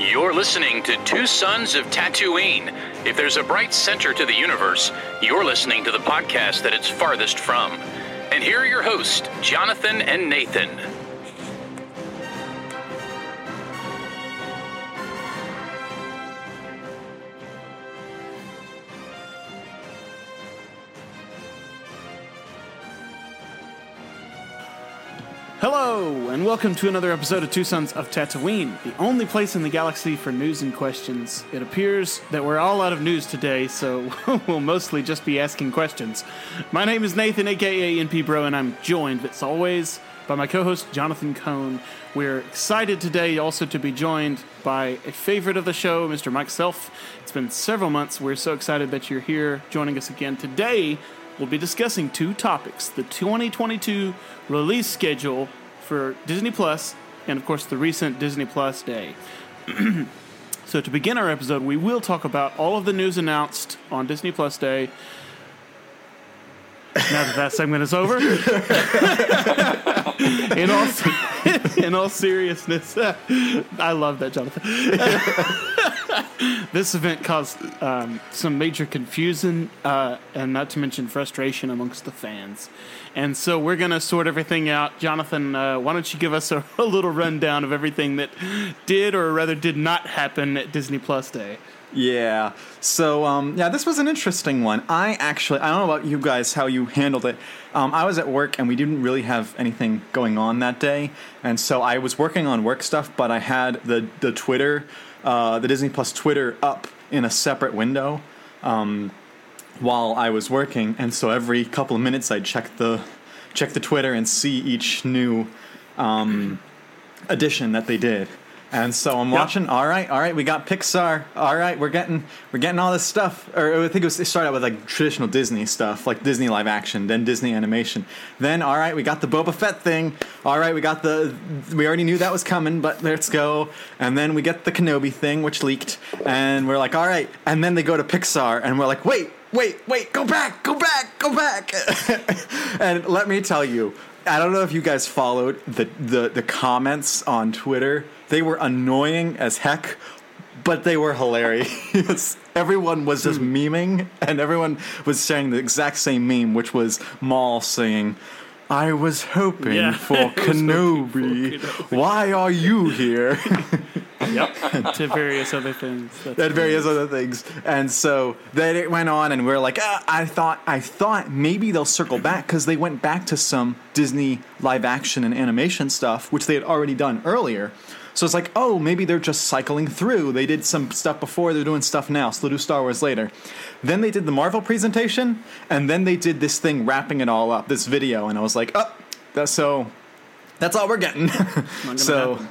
You're listening to Two Sons of Tatooine. If there's a bright center to the universe, you're listening to the podcast that it's farthest from. And here are your hosts, Jonathan and Nathan. Hello, and welcome to another episode of Two Sons of Tatooine, the only place in the galaxy for news and questions. It appears that we're all out of news today, so we'll mostly just be asking questions. My name is Nathan, a.k.a. NP Bro, and I'm joined, as always, by my co-host, Jonathan Cohn. We're excited today also to be joined by a favorite of the show, Mr. Mike Self. It's been several months. We're so excited that you're here joining us again today. We'll be discussing two topics, the 2022 release schedule for Disney Plus and, of course, the recent Disney Plus day. So to begin our episode, we will talk about all of the news announced on Disney Plus day. Now that segment is over. In all seriousness, I love that, Jonathan. This event caused some major confusion and not to mention frustration amongst the fans. And so we're going to sort everything out. Jonathan, why don't you give us a little rundown of everything that did or rather did not happen at Disney Plus Day? Yeah. So, this was an interesting one. I don't know about you guys, how you handled it. I was at work and we didn't really have anything going on that day. And so I was working on work stuff, but I had the Twitter, the Disney Plus Twitter up in a separate window, while I was working. And so every couple of minutes I'd check the Twitter and see each new, edition that they did. And so I'm watching. Yep. All right, we got Pixar. All right, we're getting all this stuff. Or I think it started out with like traditional Disney stuff, like Disney live action, then Disney animation. Then all right, we got the Boba Fett thing. All right, we already knew that was coming, but let's go. And then we get the Kenobi thing, which leaked, and we're like, all right. And then they go to Pixar, and we're like, wait, go back. And let me tell you, I don't know if you guys followed the comments on Twitter. They were annoying as heck, but they were hilarious. Everyone was just memeing, and everyone was sharing the exact same meme, which was Maul saying, I was hoping for Kenobi. Why are you here? Yep. To various other things. And so then it went on, and we're like, I thought maybe they'll circle back, because they went back to some Disney live action and animation stuff, which they had already done earlier. So it's like, oh, maybe they're just cycling through. They did some stuff before, they're doing stuff now, so they'll do Star Wars later. Then they did the Marvel presentation, and then they did this thing wrapping it all up, this video, and I was like, oh, that's all we're getting. So, happen.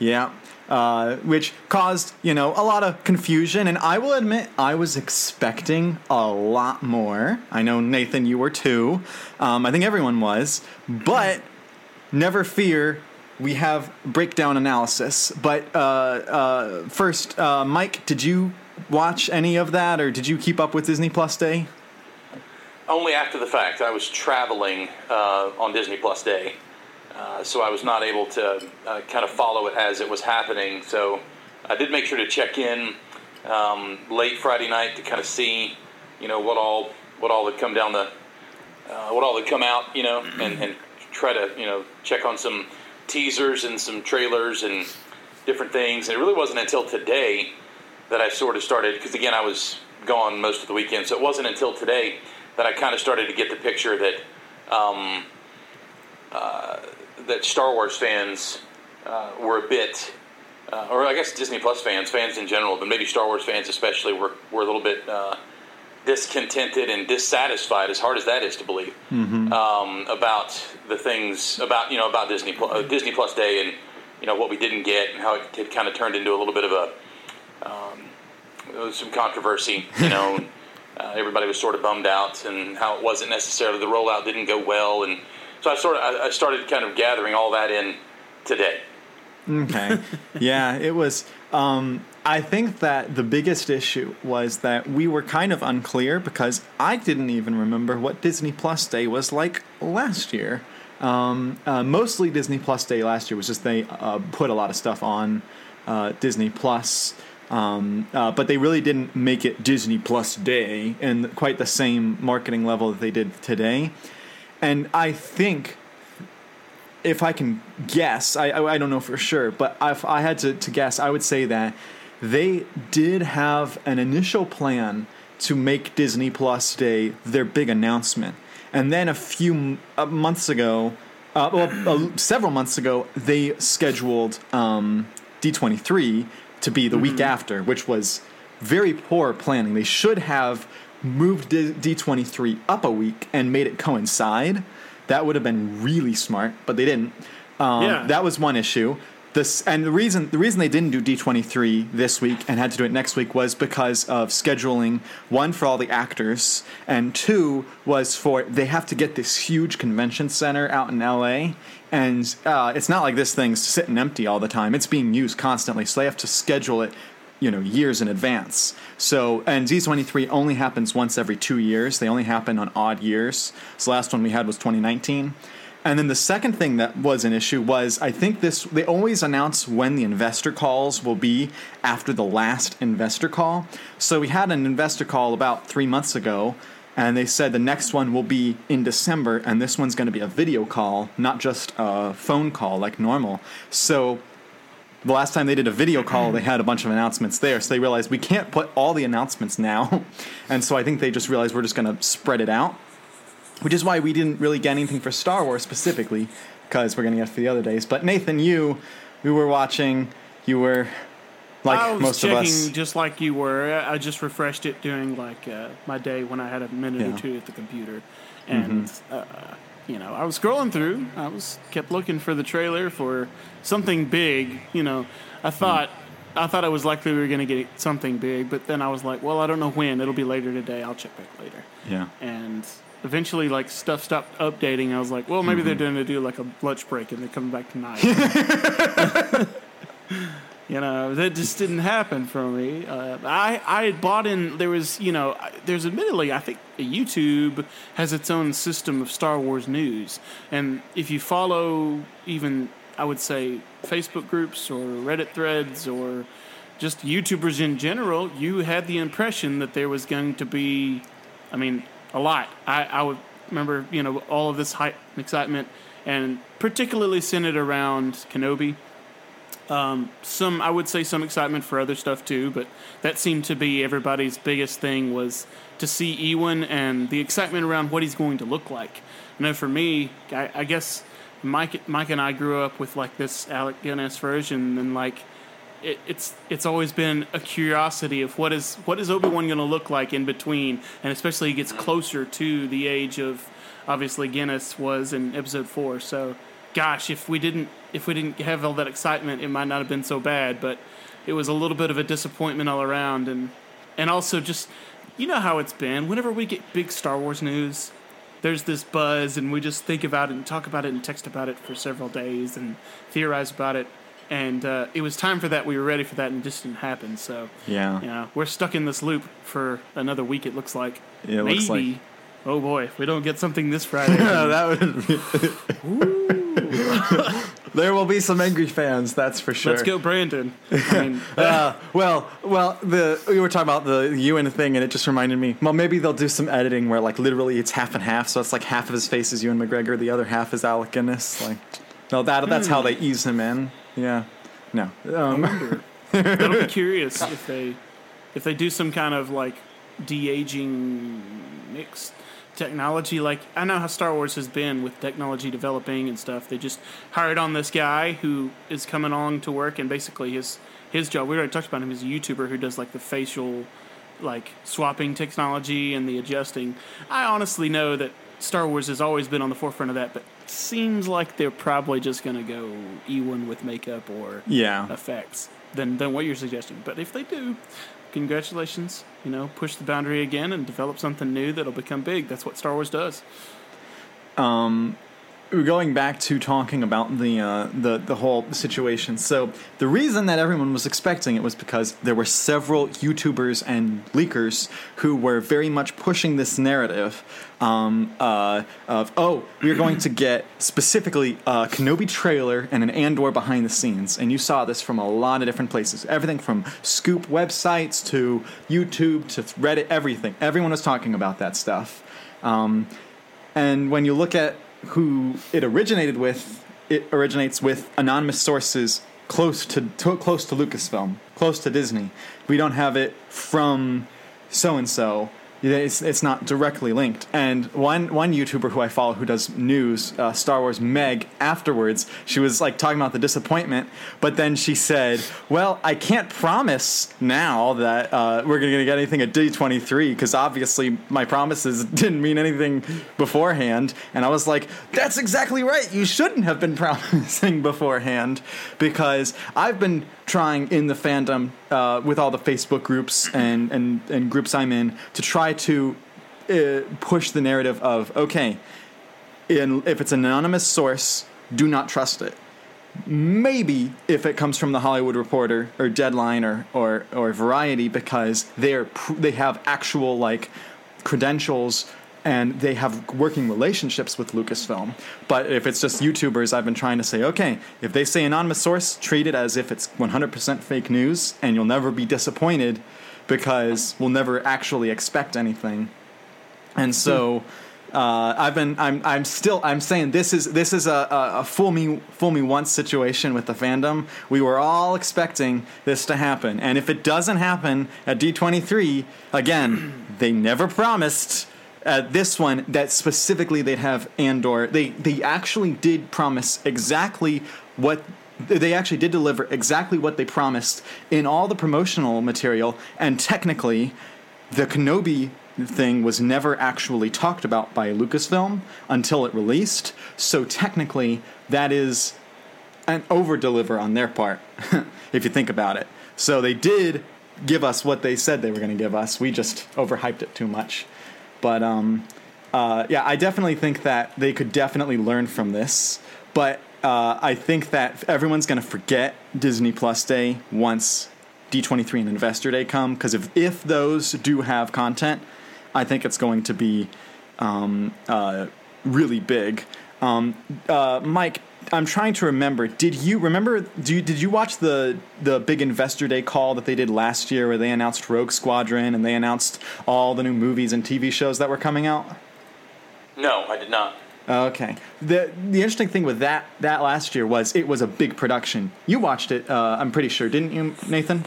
Yeah. Which caused, a lot of confusion, and I will admit I was expecting a lot more. I know, Nathan, you were too. I think everyone was. But never fear, we have breakdown analysis. But first, Mike, did you watch any of that, or did you keep up with Disney Plus Day? Only after the fact. I was traveling on Disney Plus Day. So I was not able to kind of follow it as it was happening. So I did make sure to check in late Friday night to kind of see, what all had come down what all had come out, and try to check on some teasers and some trailers and different things. And it really wasn't until today that I sort of started, because again I was gone most of the weekend. So it wasn't until today that I kind of started to get the picture that. That Star Wars fans were a bit, or I guess Disney Plus fans in general, but maybe Star Wars fans especially, were a little bit discontented and dissatisfied, as hard as that is to believe, about the things, about Disney Plus Day and, what we didn't get and how it kind of turned into a little bit of some controversy, everybody was sort of bummed out and how it wasn't necessarily, the rollout didn't go well, and so I started kind of gathering all that in today. Okay. Yeah, it was. I think that the biggest issue was that we were kind of unclear, because I didn't even remember what Disney Plus Day was like last year. Mostly Disney Plus Day last year was just they put a lot of stuff on Disney Plus. But they really didn't make it Disney Plus Day in quite the same marketing level that they did today. And I think, if I can guess, I don't know for sure, but if I had to guess, I would say that they did have an initial plan to make Disney Plus Day their big announcement. And then a few months ago, several months ago, they scheduled D23 to be the week after, which was very poor planning. They should have moved D23 up a week and made it coincide. That would have been really smart, but they didn't. That was one issue. The reason they didn't do D23 this week and had to do it next week was because of scheduling. One, for all the actors, and two, was for they have to get this huge convention center out in LA, and it's not like this thing's sitting empty all the time. It's being used constantly, so they have to schedule it, years in advance. So, and D23 only happens once every 2 years. They only happen on odd years. So the last one we had was 2019. And then the second thing that was an issue was, I think they always announce when the investor calls will be after the last investor call. So we had an investor call about 3 months ago, and they said the next one will be in December, and this one's going to be a video call, not just a phone call like normal. So the last time they did a video call, they had a bunch of announcements there. So they realized we can't put all the announcements now. And so I think they just realized we're just going to spread it out, which is why we didn't really get anything for Star Wars specifically, because we're going to get to the other days. But Nathan, we were watching, you were, like most of us, I was checking just like you were. I just refreshed it during my day when I had a minute or two at the computer. And, I was scrolling through. I was kept looking for the trailer for something big. I thought it was likely we were going to get something big. But then I was like, well, I don't know when. It'll be later today. I'll check back later. Yeah. And eventually, stuff stopped updating. I was like, well, maybe they're going to do, a lunch break, and they're coming back tonight. That just didn't happen for me. I had bought in, there was, there's admittedly, I think YouTube has its own system of Star Wars news. And if you follow even, I would say, Facebook groups or Reddit threads or just YouTubers in general, you had the impression that there was going to be, a lot. I would remember, all of this hype and excitement, and particularly centered around Kenobi. I would say some excitement for other stuff too, but that seemed to be everybody's biggest thing, was to see Ewan and the excitement around what he's going to look like. For me, I guess Mike and I grew up with this Alec Guinness version, and it's always been a curiosity of what is Obi-Wan going to look like in between, and especially he gets closer to the age of, obviously, Guinness was in Episode 4. So, gosh, if we didn't have all that excitement, it might not have been so bad. But it was a little bit of a disappointment all around, and also just how it's been. Whenever we get big Star Wars news, there's this buzz, and we just think about it and talk about it and text about it for several days and theorize about it. And it was time for that. We were ready for that, and it just didn't happen. So, we're stuck in this loop for another week, it looks like. Yeah, Maybe. Oh, boy, if we don't get something this Friday. That would be... There will be some angry fans, that's for sure. Let's go, Brandon. We were talking about the Ewan thing, and it just reminded me, well, maybe they'll do some editing where, literally it's half and half, so it's, half of his face is Ewan McGregor, the other half is Alec Guinness. That's how they ease him in. Yeah, no. I wonder. That'll be curious if they do some kind of de-aging mixed technology. I know how Star Wars has been with technology developing and stuff. They just hired on this guy who is coming on to work, and basically his job, we already talked about him, he's a YouTuber who does the facial swapping technology and the adjusting. I honestly know that Star Wars has always been on the forefront of that, but seems like they're probably just going to go Ewan with makeup or effects than what you're suggesting. But if they do, congratulations. Push the boundary again and develop something new that'll become big. That's what Star Wars does. going back to talking about the whole situation. So the reason that everyone was expecting it was because there were several YouTubers and leakers who were very much pushing this narrative of, oh, we're going to get specifically a Kenobi trailer and an Andor behind the scenes. And you saw this from a lot of different places. Everything from scoop websites to YouTube to Reddit, everything. Everyone was talking about that stuff. And when you look at who it originated with, it originates with anonymous sources close to Lucasfilm, close to Disney. We don't have it from so-and-so. It's not directly linked. And one YouTuber who I follow who does news, Star Wars Meg, afterwards, she was like talking about the disappointment, but then she said, well, I can't promise now that we're going to get anything at D23 because obviously my promises didn't mean anything beforehand. And I was like, that's exactly right. You shouldn't have been promising beforehand, because I've been trying in the fandom with all the Facebook groups and groups I'm in to try to push the narrative of, okay, if it's an anonymous source, do not trust it. Maybe if it comes from the Hollywood Reporter or Deadline or Variety, because they have actual like credentials and they have working relationships with Lucasfilm. But if it's just YouTubers, I've been trying to say, okay, if they say anonymous source, treat it as if it's 100% fake news, and you'll never be disappointed because we'll never actually expect anything. And so I'm saying this is a fool me once situation with the fandom. We were all expecting this to happen. And if it doesn't happen at D23, again, they never promised this one that specifically they'd have Andor. They actually did promise exactly what they actually did deliver exactly what they promised in all the promotional material. And technically, the Kenobi thing was never actually talked about by Lucasfilm until it released. So technically, that is an over-deliver on their part, if you think about it. So they did give us what they said they were going to give us. We just overhyped it too much. But, yeah, I definitely think that they could definitely learn from this. But I think that everyone's going to forget Disney Plus Day once D23 and Investor Day come. Because if those do have content, I think it's going to be really big. Mike, I'm trying to remember. Did you watch the big Investor Day call that they did last year where they announced Rogue Squadron and they announced all the new movies and TV shows that were coming out? No, I did not. Okay. The interesting thing with that last year was it was a big production. You watched it, I'm pretty sure, didn't you, Nathan?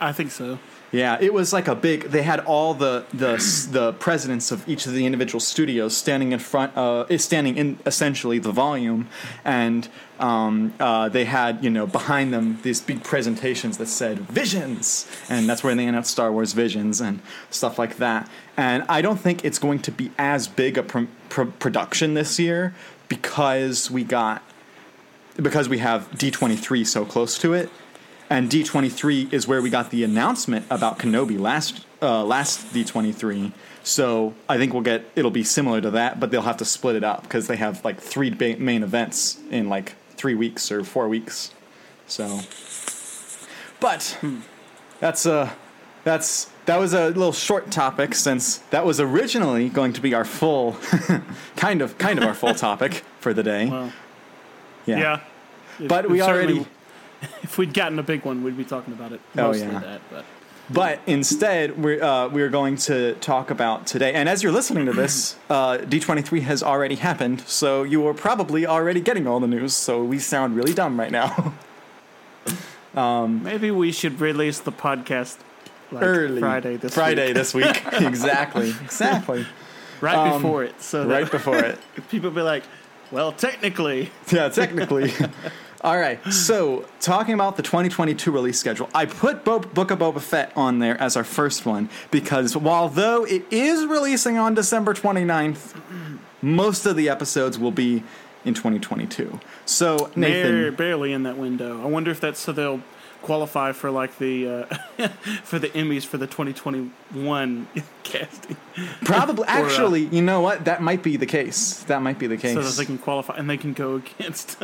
I think so. Yeah, it was like a big. They had all the presidents of each of the individual studios standing in essentially the volume, and they had behind them these big presentations that said Visions, and that's where they announced Star Wars Visions and stuff like that. And I don't think it's going to be as big a production this year because we have D23 so close to it. And D23 is where we got the announcement about Kenobi last D23. So I think it'll be similar to that, but they'll have to split it up because they have like three main events in like 3 weeks or 4 weeks. So, but that was a little short topic, since that was originally going to be our full, kind of our full topic for the day. Well, yeah. But we already. If we'd gotten a big one, we'd be talking about it. Mostly that. But instead, we're going to talk about today. And as you're listening to this, D23 has already happened, so you were probably already getting all the news. So we sound really dumb right now. Maybe we should release the podcast early Friday this week. Exactly. Right before it. So right before it. People be like, well, technically. Yeah, technically. All right, so talking about the 2022 release schedule, I put Book of Boba Fett on there as our first one because although it is releasing on December 29th, most of the episodes will be in 2022. So, Nathan... Barely in that window. I wonder if that's so they'll qualify for like the for the Emmys for the 2021 casting. Probably, actually, you know what? That might be the case. That might be the case. So that they can qualify and they can go against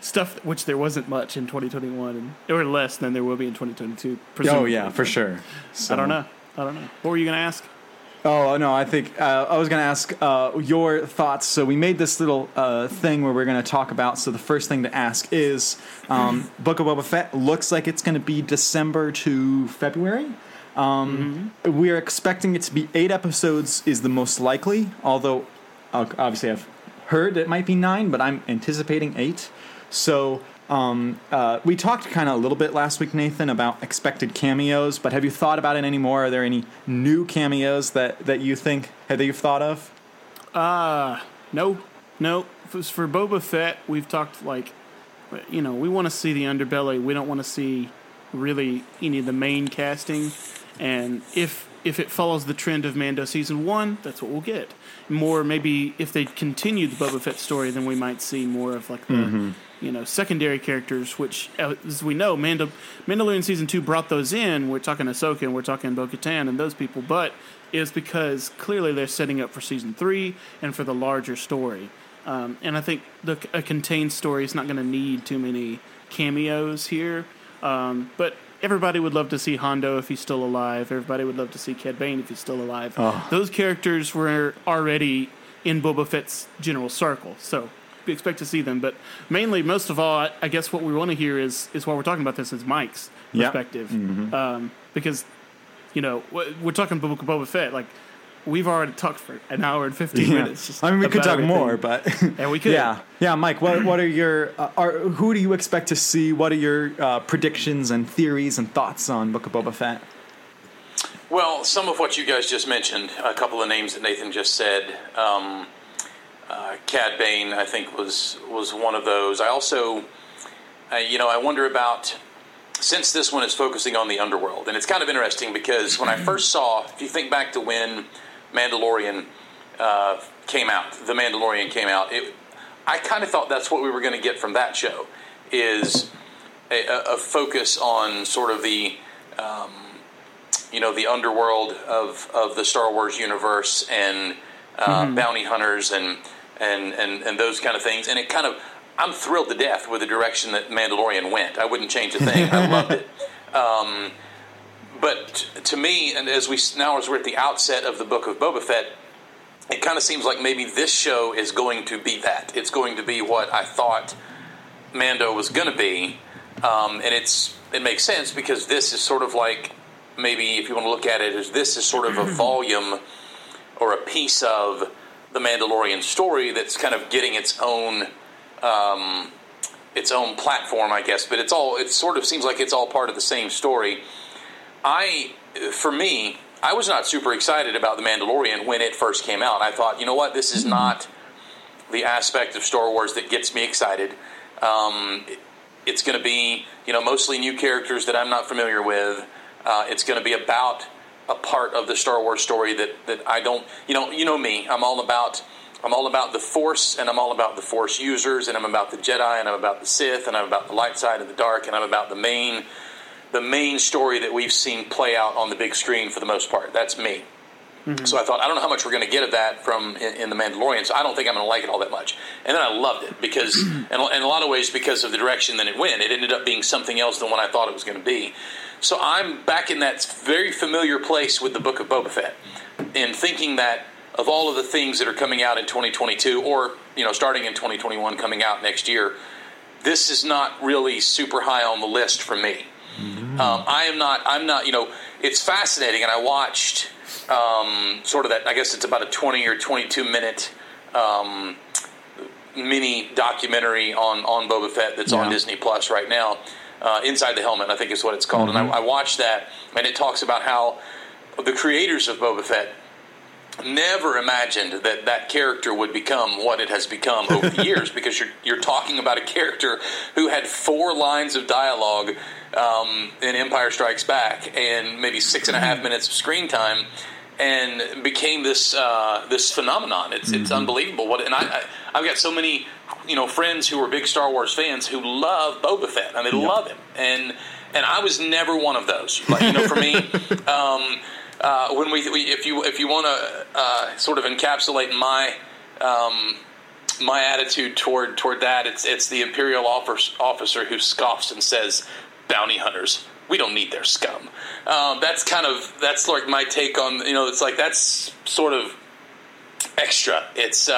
stuff which there wasn't much in 2021, or less than there will be in 2022. Presumably. Oh yeah, for sure. So. I don't know. What were you gonna ask? Oh, no, I think I was going to ask your thoughts. So we made this little thing where we're going to talk about. So the first thing to ask is Book of Boba Fett looks like it's going to be December to February. We're expecting it to be 8 episodes is the most likely, although obviously I've heard it might be 9, but I'm anticipating 8. So we talked kind of a little bit last week, Nathan, about expected cameos, but have you thought about it anymore? Are there any new cameos that you think that you've thought of? No. For Boba Fett, we've talked we want to see the underbelly. We don't want to see really any of the main casting. And if it follows the trend of Mando season 1, that's what we'll get. More maybe if they continue the Boba Fett story, then we might see more of like the secondary characters, which as we know, Mandalorian season 2 brought those in. We're talking Ahsoka and we're talking Bo-Katan and those people, but it's because clearly they're setting up for season 3 and for the larger story. And I think a contained story is not going to need too many cameos here. But everybody would love to see Hondo if he's still alive. Everybody would love to see Cad Bane if he's still alive. Oh. Those characters were already in Boba Fett's general circle, so we expect to see them. But mainly, most of all, I guess what we want to hear is why we're talking about this is Mike's perspective. Mm-hmm. Because, we're talking Boba Fett. Like, we've already talked for an hour and 15 minutes. Just we could talk more, but... And we could. Yeah, Mike, what are your... who do you expect to see? What are your predictions and theories and thoughts on Book of Boba Fett? Well, some of what you guys just mentioned, a couple of names that Nathan just said. Cad Bane, I think, was one of those. I also, I wonder about... Since this one is focusing on the underworld, and it's kind of interesting because when I first saw... If you think back to when... Mandalorian came out. The Mandalorian came out. I kind of thought that's what we were going to get from that show, is a focus on sort of the, the underworld of the Star Wars universe and bounty hunters and those kind of things. And it kind of, I'm thrilled to death with the direction that Mandalorian went. I wouldn't change a thing. I loved it. But to me, and as we're at the outset of the Book of Boba Fett, it kind of seems like maybe this show is going to be that. It's going to be what I thought Mando was going to be, and it makes sense because this is sort of like, maybe if you want to look at it, as this is sort of a volume or a piece of the Mandalorian story that's kind of getting its own platform, I guess. But it sort of seems like it's all part of the same story. I was not super excited about The Mandalorian when it first came out. I thought, you know what, this is not the aspect of Star Wars that gets me excited. It's going to be, mostly new characters that I'm not familiar with. It's going to be about a part of the Star Wars story that I don't, me. I'm all about the Force, and I'm all about the Force users, and I'm about the Jedi, and I'm about the Sith, and I'm about the light side and the dark, and I'm about the main story that we've seen play out on the big screen for the most part. That's me. Mm-hmm. So I thought, I don't know how much we're going to get of that from in The Mandalorian, so I don't think I'm going to like it all that much. And then I loved it because, in a lot of ways, because of the direction that it went, it ended up being something else than what I thought it was going to be. So I'm back in that very familiar place with the Book of Boba Fett, in thinking that of all of the things that are coming out in 2022 or, starting in 2021, coming out next year, this is not really super high on the list for me. I'm not, it's fascinating. And I watched sort of that, I guess it's about a 20 or 22 minute mini documentary on Boba Fett that's on Disney Plus right now. Inside the Helmet, I think is what it's called. And I watched that, and it talks about how the creators of Boba Fett never imagined that character would become what it has become over the years, because you're talking about a character who had 4 lines of dialogue in Empire Strikes Back and maybe 6.5 minutes of screen time, and became this phenomenon. It's unbelievable. I've got so many friends who are big Star Wars fans who love Boba Fett, and they love him, and And I was never one of those. Like, you know, for me, when if you want to sort of encapsulate my my attitude toward that, it's the Imperial officer who scoffs and says, "Bounty hunters, we don't need their scum." That's like my take on, you know, it's like that's sort of extra. It's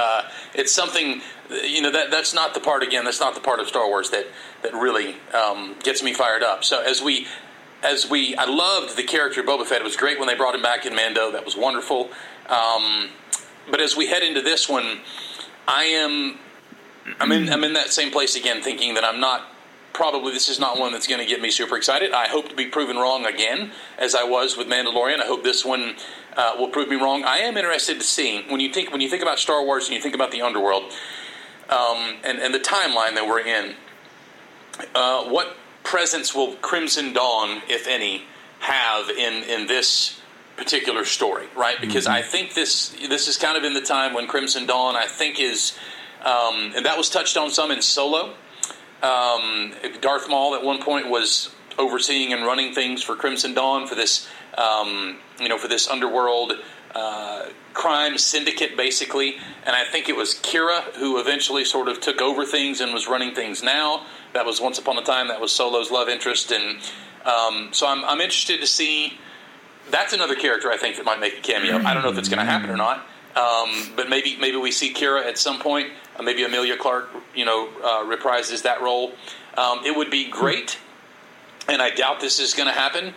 something, you know, that's not the part, again, that's not the part of Star Wars that really gets me fired up. So as we I loved the character of Boba Fett. It was great when they brought him back in Mando. That was wonderful. But as we head into this one, I'm in that same place again, thinking that I'm not. Probably this is not one that's going to get me super excited. I hope to be proven wrong again, as I was with Mandalorian. I hope this one will prove me wrong. I am interested to see, when you think about Star Wars and you think about the underworld and the timeline that we're in, what presence will Crimson Dawn, if any, have in this particular story, right? Because I think this is kind of in the time when Crimson Dawn, I think, is, and that was touched on some in Solo. Darth Maul at one point was overseeing and running things for Crimson Dawn for this, for this underworld crime syndicate, basically. And I think it was Kira who eventually sort of took over things and was running things now. That was once upon a time. That was Solo's love interest, and so I'm interested to see. That's another character I think that might make a cameo. I don't know if it's going to happen or not. But maybe we see Kira at some point. Maybe Amelia Clark, reprises that role. It would be great, and I doubt this is going to happen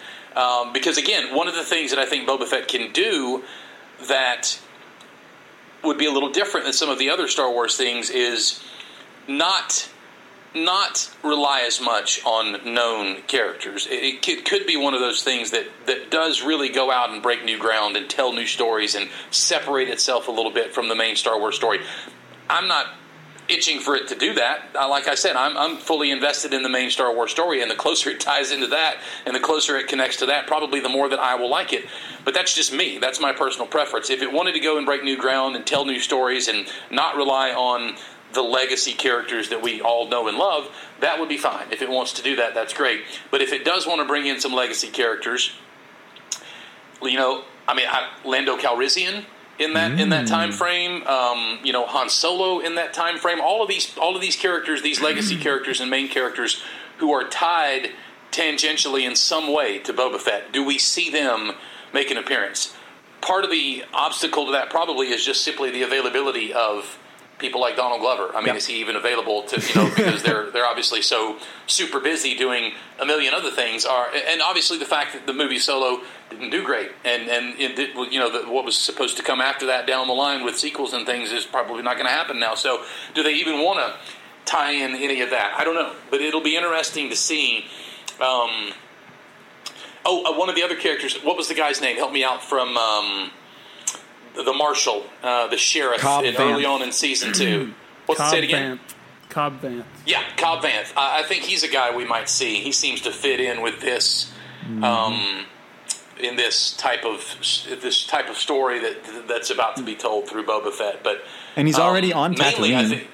because, again, one of the things that I think Boba Fett can do that would be a little different than some of the other Star Wars things is not rely as much on known characters. It could be one of those things that does really go out and break new ground and tell new stories and separate itself a little bit from the main Star Wars story. I'm not itching for it to do that. Like I said, I'm fully invested in the main Star Wars story, and the closer it ties into that and the closer it connects to that, probably the more that I will like it. But that's just me. That's my personal preference. If it wanted to go and break new ground and tell new stories and not rely on the legacy characters that we all know and love, that would be fine. If it wants to do that, that's great. But if it does want to bring in some legacy characters, Lando Calrissian in that time frame, Han Solo in that time frame, all of these characters, these legacy characters and main characters who are tied tangentially in some way to Boba Fett, do we see them make an appearance? Part of the obstacle to that probably is just simply the availability of people like Donald Glover. I mean, Is he even available to, because they're obviously so super busy doing a million other things. And obviously the fact that the movie Solo didn't do great, and it did, what was supposed to come after that down the line with sequels and things is probably not going to happen now. So do they even want to tie in any of that? I don't know, but it'll be interesting to see. One of the other characters, what was the guy's name? Help me out from... the marshal, the sheriff, early on in season 2. What's it say again? Cobb Vanth. Yeah, Cobb Vanth. I think he's a guy we might see. He seems to fit in with this, in this type of story that's about to be told through Boba Fett. But and he's already on Tatooine.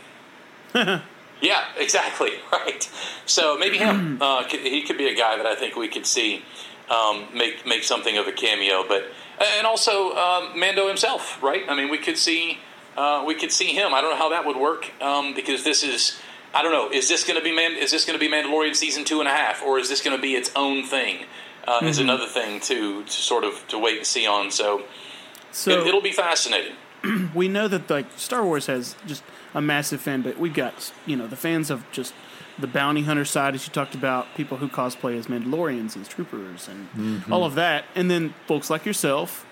Yeah, exactly. Right. So maybe him. He could be a guy that I think we could see make something of a cameo, but. And also Mando himself, right? I mean, we could see him. I don't know how that would work because this is, I don't know. Is this going to be Mandalorian season 2.5, or is this going to be its own thing? Is another thing to sort of to wait and see on. So it'll be fascinating. We know that Star Wars has just a massive fan, but we've got the fans of just. The bounty hunter side, as you talked about, people who cosplay as Mandalorians and troopers and all of that. And then folks like yourself,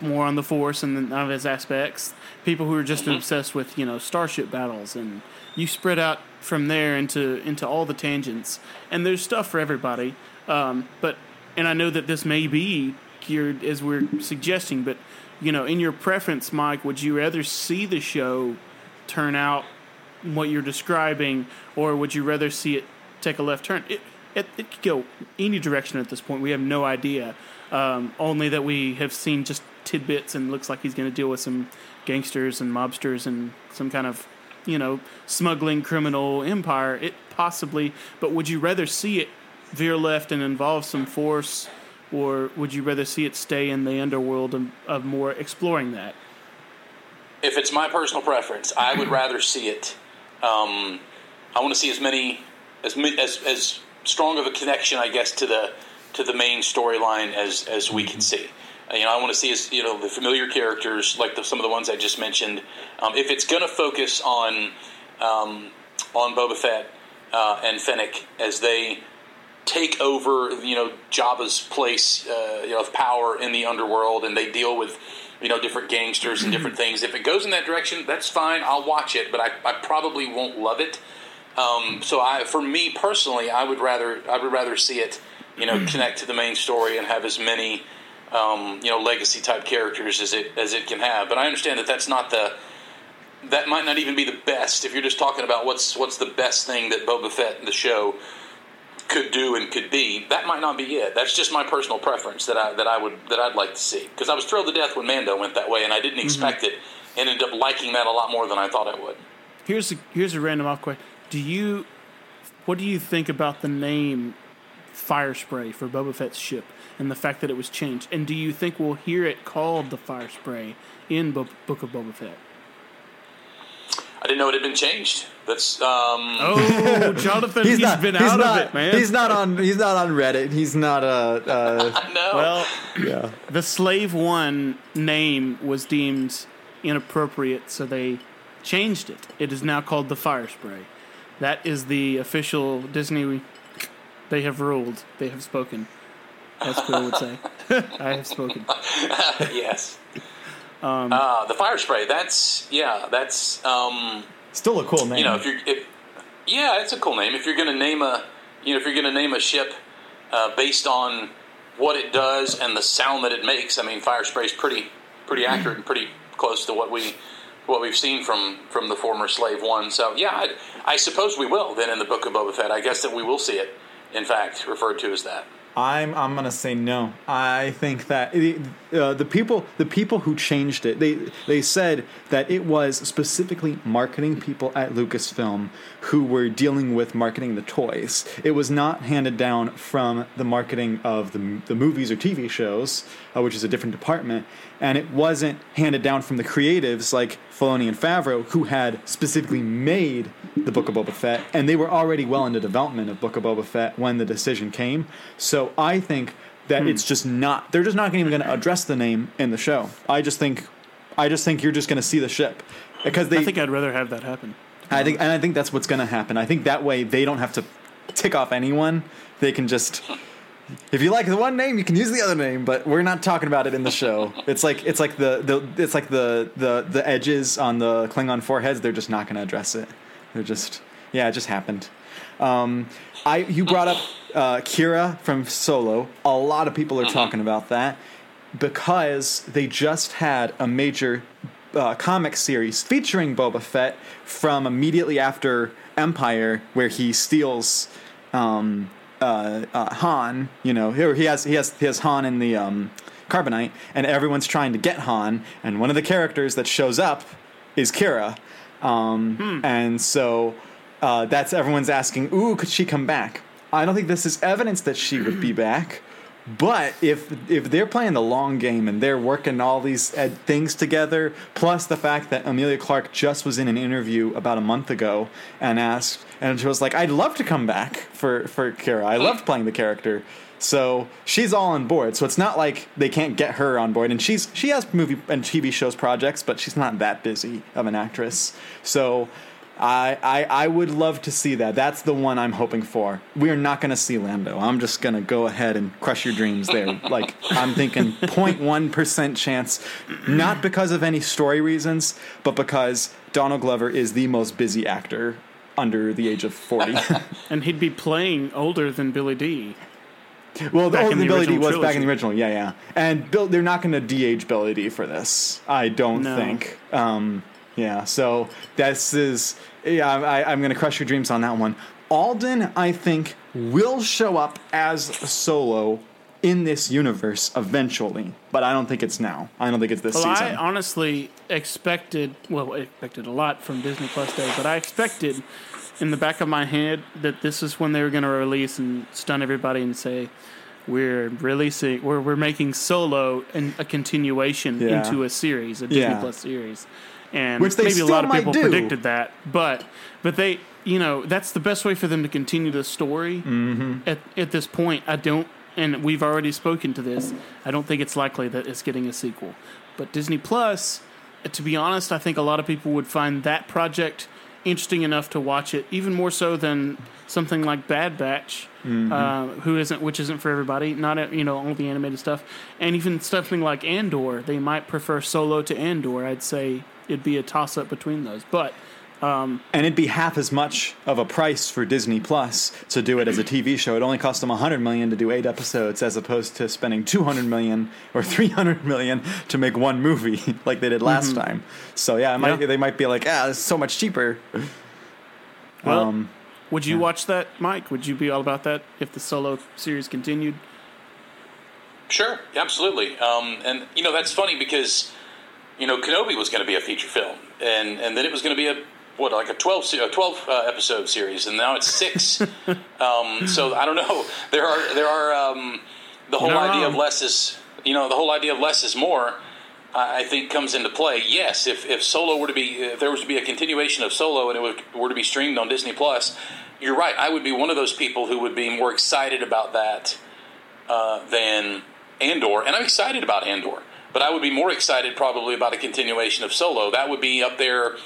more on the Force and then of his aspects, people who are just obsessed with, starship battles. And you spread out from there into all the tangents. And there's stuff for everybody. And I know that this may be geared, as we're suggesting, but, in your preference, Mike, would you rather see the show turn out what you're describing, or would you rather see it take a left turn? It could go any direction at this point. We have no idea, only that we have seen just tidbits, and looks like he's going to deal with some gangsters and mobsters and some kind of smuggling criminal empire, it possibly. But would you rather see it veer left and involve some Force, or would you rather see it stay in the underworld of more exploring that? If it's my personal preference, I would rather see it. I want to see as strong of a connection, I guess, to the main storyline as we can see. I want to see the familiar characters, like some of the ones I just mentioned. If it's going to focus on Boba Fett and Fennec as they take over, Jabba's place of power in the underworld, and they deal with, different gangsters and different things. If it goes in that direction, that's fine. I'll watch it, but I probably won't love it. For me personally, I would rather see it, connect to the main story and have as many, legacy type characters as it can have. But I understand that's not that might not even be the best. If you're just talking about what's the best thing that Boba Fett in the show could do and could be, that might not be it. That's just my personal preference that I'd like to see, because I was thrilled to death when Mando went that way, and I didn't expect it, and ended up liking that a lot more than I thought I would. Here's a random off question: what do you think about the name Fire Spray for Boba Fett's ship and the fact that it was changed? And do you think we'll hear it called the Fire Spray in Book of Boba Fett? I didn't know it had been changed. That's Jonathan. he's not out of it, man. He's not on Reddit. He's not I know. Well, yeah. The Slave One name was deemed inappropriate, so they changed it. It is now called the Fire Spray. That is the official Disney. They have ruled. They have spoken. That's what I would say. I have spoken. Yes. The Fire Spray. That's still a cool name. It's a cool name. If you're going to name a ship based on what it does and the sound that it makes, I mean, Fire Spray's pretty accurate and pretty close to what we've seen from the former Slave One. So yeah, I suppose we will then in the Book of Boba Fett. I guess that we will see it, in fact, referred to as that. I'm gonna say no. I think that the people who changed it, they said that it was specifically marketing people at Lucasfilm who were dealing with marketing the toys. It was not handed down from the marketing of the movies or TV shows, which is a different department, and it wasn't handed down from the creatives like Filoni and Favreau, who had specifically made the Book of Boba Fett, and they were already well into development of Book of Boba Fett when the decision came. So I think that it's just not. They're just not even going to address the name in the show. I just think you're just going to see the ship, because I think I'd rather have that happen. I think that's what's going to happen. I think that way they don't have to tick off anyone. They can just, if you like the one name, you can use the other name, but we're not talking about it in the show. It's like the edges on the Klingon foreheads. They're just not going to address it. They're just, yeah, it just happened. You brought up Kira from Solo. A lot of people are talking about that because they just had a major comic series featuring Boba Fett from immediately after Empire, where he steals Han. He has Han in the carbonite, and everyone's trying to get Han. And one of the characters that shows up is Kira, and so. That's everyone's asking, ooh, could she come back? I don't think this is evidence that she would be back, but if they're playing the long game and they're working all these things together, plus the fact that Emilia Clarke just was in an interview about a month ago and asked, and she was like, I'd love to come back for Kira. I loved playing the character. So she's all on board. So it's not like they can't get her on board. And she has movie and TV shows projects, but she's not that busy of an actress. So... I would love to see that. That's the one I'm hoping for. We are not going to see Lando. I'm just going to go ahead and crush your dreams there. Like, I'm thinking 0.1% chance, not because of any story reasons, but because Donald Glover is the most busy actor under the age of 40. And he'd be playing older than Billy Dee. Well, the older than Billy Dee was trilogy. Back in the original. Yeah, yeah. And they're not going to de-age Billy Dee for this, I don't think. Yeah, so this is... Yeah, I'm going to crush your dreams on that one. Alden, I think, will show up as Solo in this universe eventually, but I don't think it's now. I don't think it's this season. I honestly expected a lot from Disney Plus Day, but I expected in the back of my head that this is when they were going to release and stun everybody and say, we're releasing, we're making Solo and a continuation into a series, a Disney Plus series. And which maybe a lot of people predicted that, but they, you know, that's the best way for them to continue the story at this point. I don't, and we've already spoken to this, I don't think it's likely that it's getting a sequel. But Disney Plus, to be honest, I think a lot of people would find that project interesting enough to watch it, even more so than something like Bad Batch, which isn't for everybody, not, you know, all the animated stuff. And even something like Andor, they might prefer Solo to Andor. I'd say it'd be a toss-up between those. But and it'd be half as much of a price for Disney Plus to do it as a TV show. It only cost them $100 million to do 8 episodes as opposed to spending $200 million or $300 million to make one movie like they did last time. So, they might be like, it's so much cheaper. Well, would you watch that, Mike? Would you be all about that if the Solo series continued? Sure, absolutely. And, you know, that's funny because, you know, Kenobi was going to be a feature film, and then it was going to be a 12 episode series, and now it's 6. So I don't know. There are the whole idea of less is, you know, the whole idea of less is more, I think, comes into play. Yes, if there was to be a continuation of Solo and were to be streamed on Disney Plus, you're right. I would be one of those people who would be more excited about that than Andor, and I'm excited about Andor, but I would be more excited probably about a continuation of Solo. That would be up there.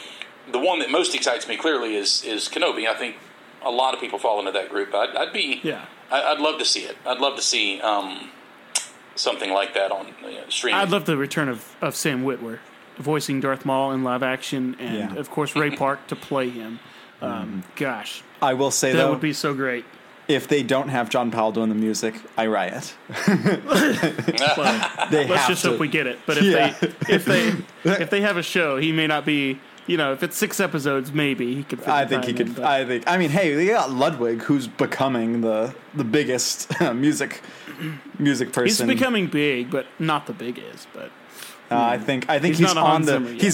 The one that most excites me clearly is Kenobi. I think a lot of people fall into that group. I'd love to see it. I'd love to see something like that on streaming. I'd love the return of Sam Witwer voicing Darth Maul in live action, and of course Ray Park to play him. Gosh, I will say that would be so great. If they don't have John Powell doing the music, I riot. Well, let's just hope we get it. But if they have a show, he may not be. You know, if it's 6 episodes, maybe he could. I think he could. I mean, hey, they got Ludwig, who's becoming the biggest music person. He's becoming big, but not the biggest. But I think he's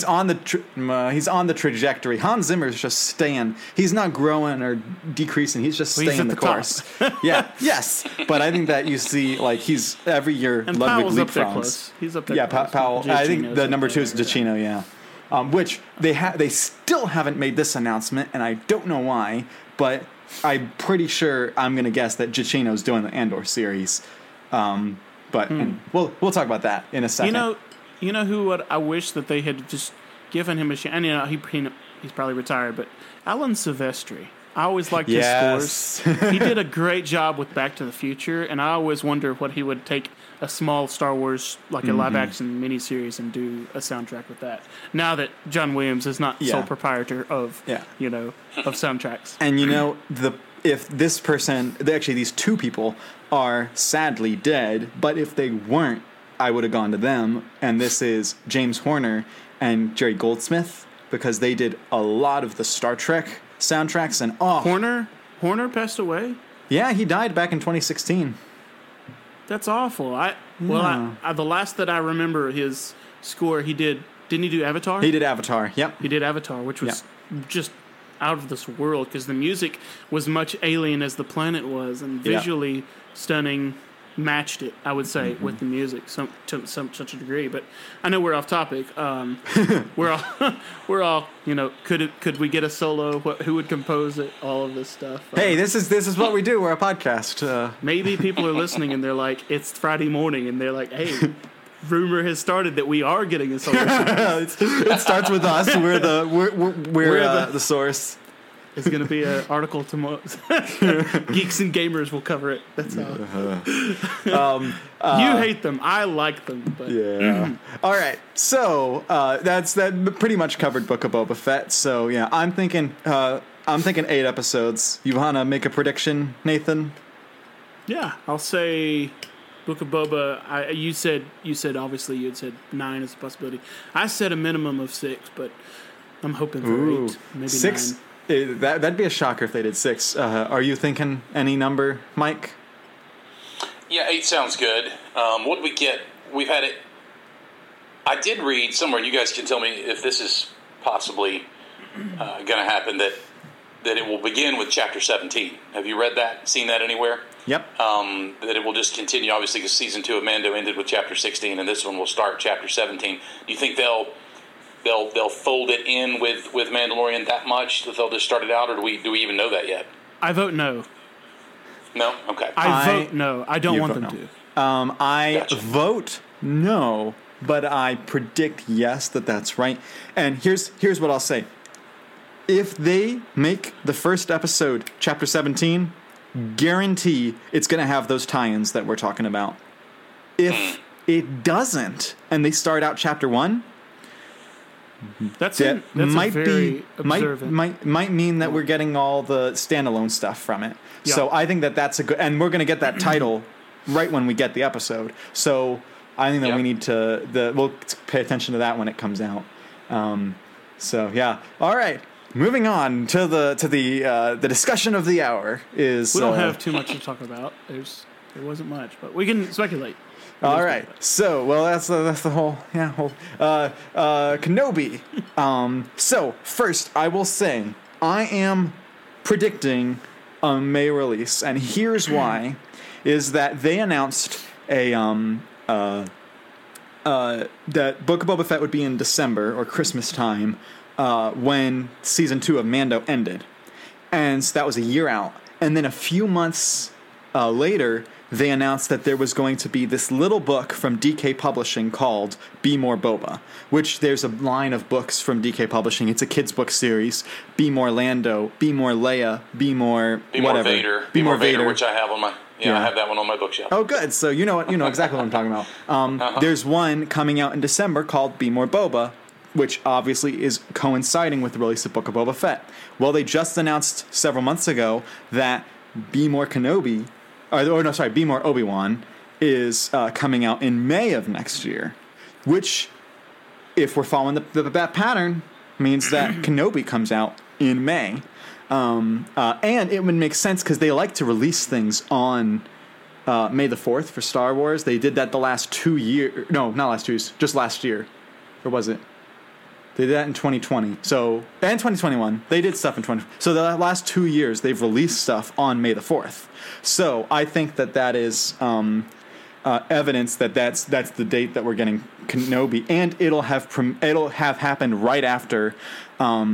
on the trajectory. Hans Zimmer's just staying. He's not growing or decreasing. He's just staying the course. Yeah. Yes. But I think that you see, like, he's every year. And Ludwig Powell's up there close. He's up there. Yeah, Powell. I think the number 2 is DiCino. Yeah. Which they still haven't made this announcement, and I don't know why, but I'm pretty sure I'm going to guess that Giacchino's doing the Andor series. And we'll talk about that in a second. You know who I wish that they had just given him a chance. And, you know, he's probably retired, but Alan Silvestri. I always liked his scores. He did a great job with Back to the Future, and I always wonder what he would take a small Star Wars, like a live-action miniseries, and do a soundtrack with that. Now that John Williams is not sole proprietor of, you know, of soundtracks. And, you know, if this person, actually these 2 people are sadly dead, but if they weren't, I would have gone to them. And this is James Horner and Jerry Goldsmith, because they did a lot of the Star Trek soundtracks. And Horner passed away. Yeah, he died back in 2016. That's awful. The last that I remember his score, didn't he do Avatar? He did Avatar. Yep, he did Avatar, which was just out of this world because the music was much alien as the planet was, and visually stunning. Matched it, I would say, with the music to such a degree. But I know we're off topic. We're all you know. Could we get a Solo? Who would compose it? All of this stuff. Hey, this is what we do. We're a podcast. Maybe people are listening and they're like, it's Friday morning, and they're like, hey, rumor has started that we are getting a Solo. It starts with us. We're the source. It's going to be an article tomorrow. Geeks and Gamers will cover it. That's how. You hate them. I like them. But. Yeah. All right. So that pretty much covered Book of Boba Fett. So, yeah, I'm thinking 8 episodes. You want to make a prediction, Nathan? Yeah. I'll say Book of Boba. You said obviously you had said 9 is a possibility. I said a minimum of 6, but I'm hoping for 8. Maybe 6? 9. That'd be a shocker if they did 6. Are you thinking any number, Mike? Yeah, 8 sounds good. What did we get? We've had it. I did read somewhere, and you guys can tell me if this is possibly going to happen, that that it will begin with Chapter 17. Have you read that? Seen that anywhere? Yep. That it will just continue, obviously, because Season 2 of Mando ended with Chapter 16, and this one will start Chapter 17. Do you think they'll fold it in with Mandalorian that much that they'll just start it out, or do we even know that yet? I vote no. No? Okay. I vote no. I don't want them to. Vote no, but I predict yes that's right. And here's what I'll say. If they make the first episode, Chapter 17, guarantee it's going to have those tie-ins that we're talking about. If it doesn't, and they start out Chapter 1, that might mean that we're getting all the standalone stuff from it. Yeah. So I think that's a good, and we're going to get that title right when we get the episode. So I think that we need to we'll pay attention to that when it comes out. So yeah, all right. Moving on to the discussion of the hour is... We don't have too much to talk about. There wasn't much, but we can speculate. All right. Speculate. So, that's the whole Kenobi. So, first, I will say, I am predicting a May release, and here's why, is that they announced that Book of Boba Fett would be in December or Christmas time, when Season 2 of Mando ended. And so that was a year out. And then a few months later, they announced that there was going to be this little book from DK Publishing called Be More Boba, which there's a line of books from DK Publishing. It's a kids' book series. Be More Lando, Be More Leia, Be More whatever. Be More Vader, which I have on my... I have that one on my bookshelf. Oh, good. So you know exactly what I'm talking about. There's one coming out in December called Be More Boba, which obviously is coinciding with the release of Book of Boba Fett. Well, they just announced several months ago that Be More Kenobi, Be More Obi-Wan is coming out in May of next year, which, if we're following that pattern, means that Kenobi comes out in May. And it would make sense because they like to release things on May the 4th for Star Wars. They did that the last 2 years. No, not last 2 years, just last year. Or was it? They did that in 2020. So, and 2021. They did stuff in 2020. So the last 2 years, they've released stuff on May the 4th. So I think that is evidence that that's the date that we're getting Kenobi. And it'll have happened right after Star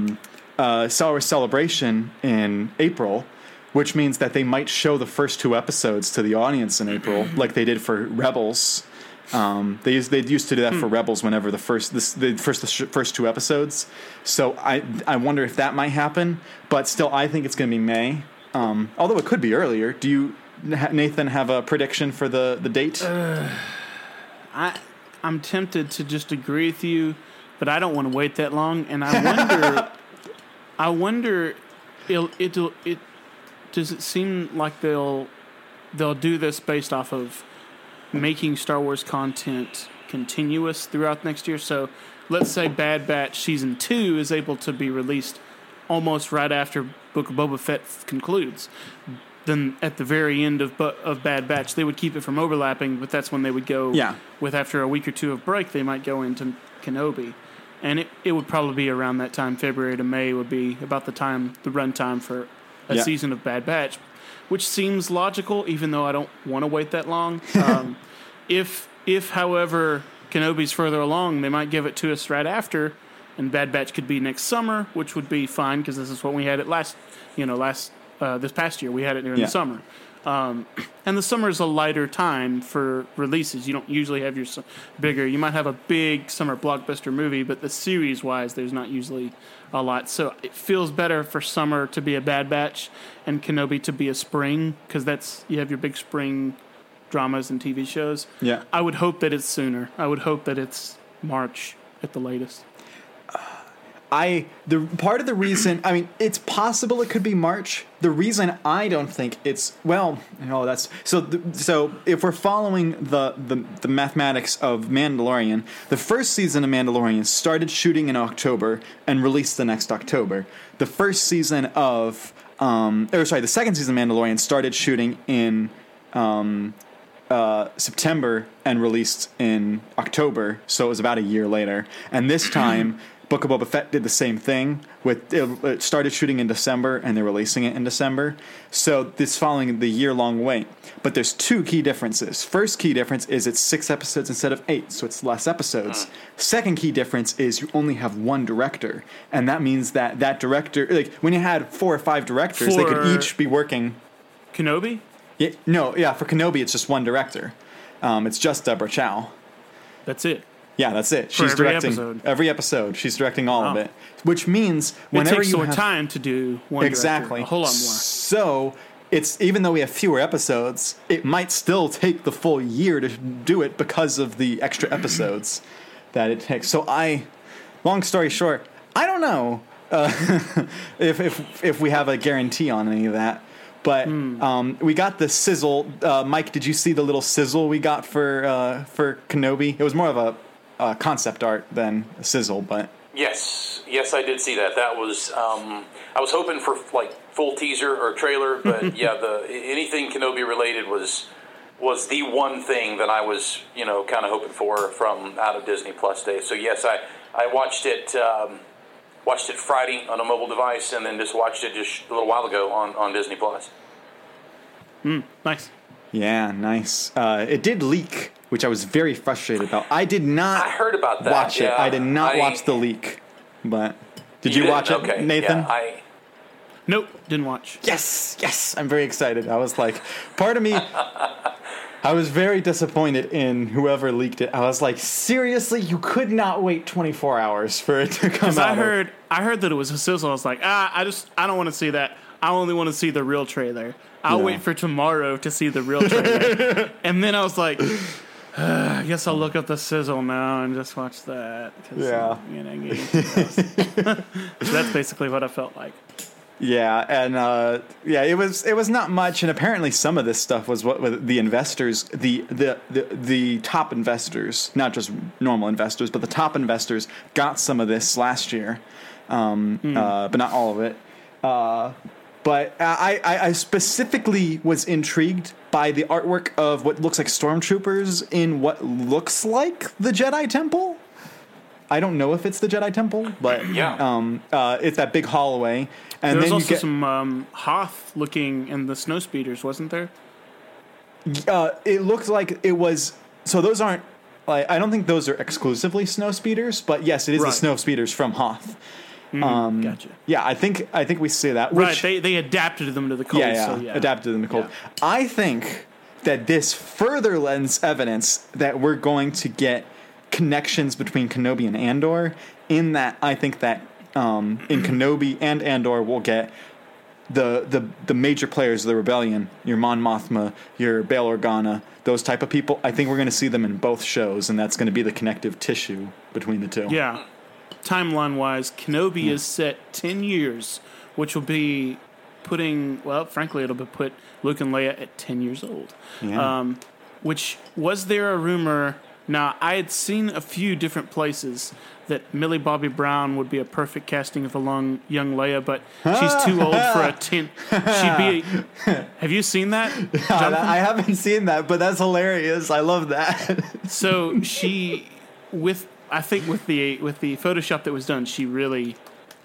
Wars Celebration in April, which means that they might show the first two episodes to the audience in April, like they did for Rebels. They used to do that for Rebels whenever the first two episodes. So I wonder if that might happen, but still I think it's going to be May. Although it could be earlier. Do you, Nathan, have a prediction for the date? I'm tempted to just agree with you, but I don't want to wait that long, and I wonder does it seem like they'll do this based off of making Star Wars content continuous throughout next year. So let's say Bad Batch Season 2 is able to be released almost right after Book of Boba Fett concludes. Then at the very end of Bad Batch, they would keep it from overlapping, but that's when they would go with, after a week or two of break, they might go into Kenobi. And it would probably be around that time. February to May would be about the time, the run time for a season of Bad Batch, which seems logical, even though I don't want to wait that long. If, however, Kenobi's further along, they might give it to us right after, and Bad Batch could be next summer, which would be fine because this is what we had it this past year. We had it during the summer, and the summer is a lighter time for releases. You don't usually have your bigger. You might have a big summer blockbuster movie, but the series-wise, there's not usually a lot. So it feels better for summer to be a Bad Batch and Kenobi to be a spring, because you have your big spring dramas and TV shows. Yeah. I would hope that it's sooner. I would hope that it's March at the latest. It's possible it could be March. The reason I don't think it's if we're following the mathematics of Mandalorian, the first season of Mandalorian started shooting in October and released the next October. The first season of the second season of Mandalorian started shooting in September and released in October, so it was about a year later. And this time Book of Boba Fett did the same thing. With it started shooting in December, and they're releasing it in December. So this following the year-long wait. But there's two key differences. First key difference is it's 6 episodes instead of 8, so it's less episodes. Second key difference is you only have one director, and that means that that director, like when you had 4 or 5 directors, they could each be working. Kenobi? Yeah, no, yeah. For Kenobi, it's just one director. It's just Deborah Chow. That's it. Yeah, that's it. She's directing every episode. She's directing all of it, which means whenever you have time to do one director, a whole lot more. So it's even though we have fewer episodes, it might still take the full year to do it because of the extra episodes that it takes. So long story short, I don't know if we have a guarantee on any of that. But we got the sizzle. Mike, did you see the little sizzle we got for Kenobi? It was more of a concept art than a sizzle, but yes, I did see that. That was I was hoping for like full teaser or trailer, but yeah, the anything Kenobi related was the one thing that I was kind of hoping for from out of Disney Plus days. So yes, I watched it. Watched it Friday on a mobile device, and then just watched it just a little while ago on Disney Plus. Nice. Yeah, nice. It did leak, which I was very frustrated about. I did not. I heard about that. Watch it. I did not watch the leak. But did you watch it, okay. Nathan? Yeah, nope, didn't watch. Yes. I'm very excited. I was like, part of me. I was very disappointed in whoever leaked it. I was like, seriously, you could not wait 24 hours for it to come out. I heard that it was a sizzle. I was like, I don't want to see that. I only want to see the real trailer. I'll wait for tomorrow to see the real trailer. And then I was like, I guess I'll look up the sizzle now and just watch that. Yeah. So that's basically what I felt like. Yeah, and it was not much, and apparently some of this stuff was what the investors, the top investors, not just normal investors, but the top investors got some of this last year, but not all of it. But I specifically was intrigued by the artwork of what looks like stormtroopers in what looks like the Jedi Temple. I don't know if it's the Jedi Temple, but it's that big hallway. And there's also some Hoth looking in the snowspeeders, wasn't there? It looked like it was. So those aren't. Like, I don't think those are exclusively snowspeeders, but yes, it is the snowspeeders from Hoth. Gotcha. Yeah, I think we see that. Which, they adapted them to the cold. Adapted them to the cold. Yeah. I think that this further lends evidence that we're going to get connections between Kenobi and Andor, in that I think that in Kenobi and Andor we'll get the major players of the rebellion, your Mon Mothma, your Bail Organa, those type of people. I think we're going to see them in both shows, and that's going to be the connective tissue between the two. Yeah. Timeline wise, Kenobi is set 10 years, which will be put Luke and Leia at 10 years old. Yeah. Which was there a rumor? Now, I had seen a few different places that Millie Bobby Brown would be a perfect casting of a young Leia, but she's too old for a 10. Have you seen that? I haven't seen that, but that's hilarious. I love that. So she, with the Photoshop that was done, she really,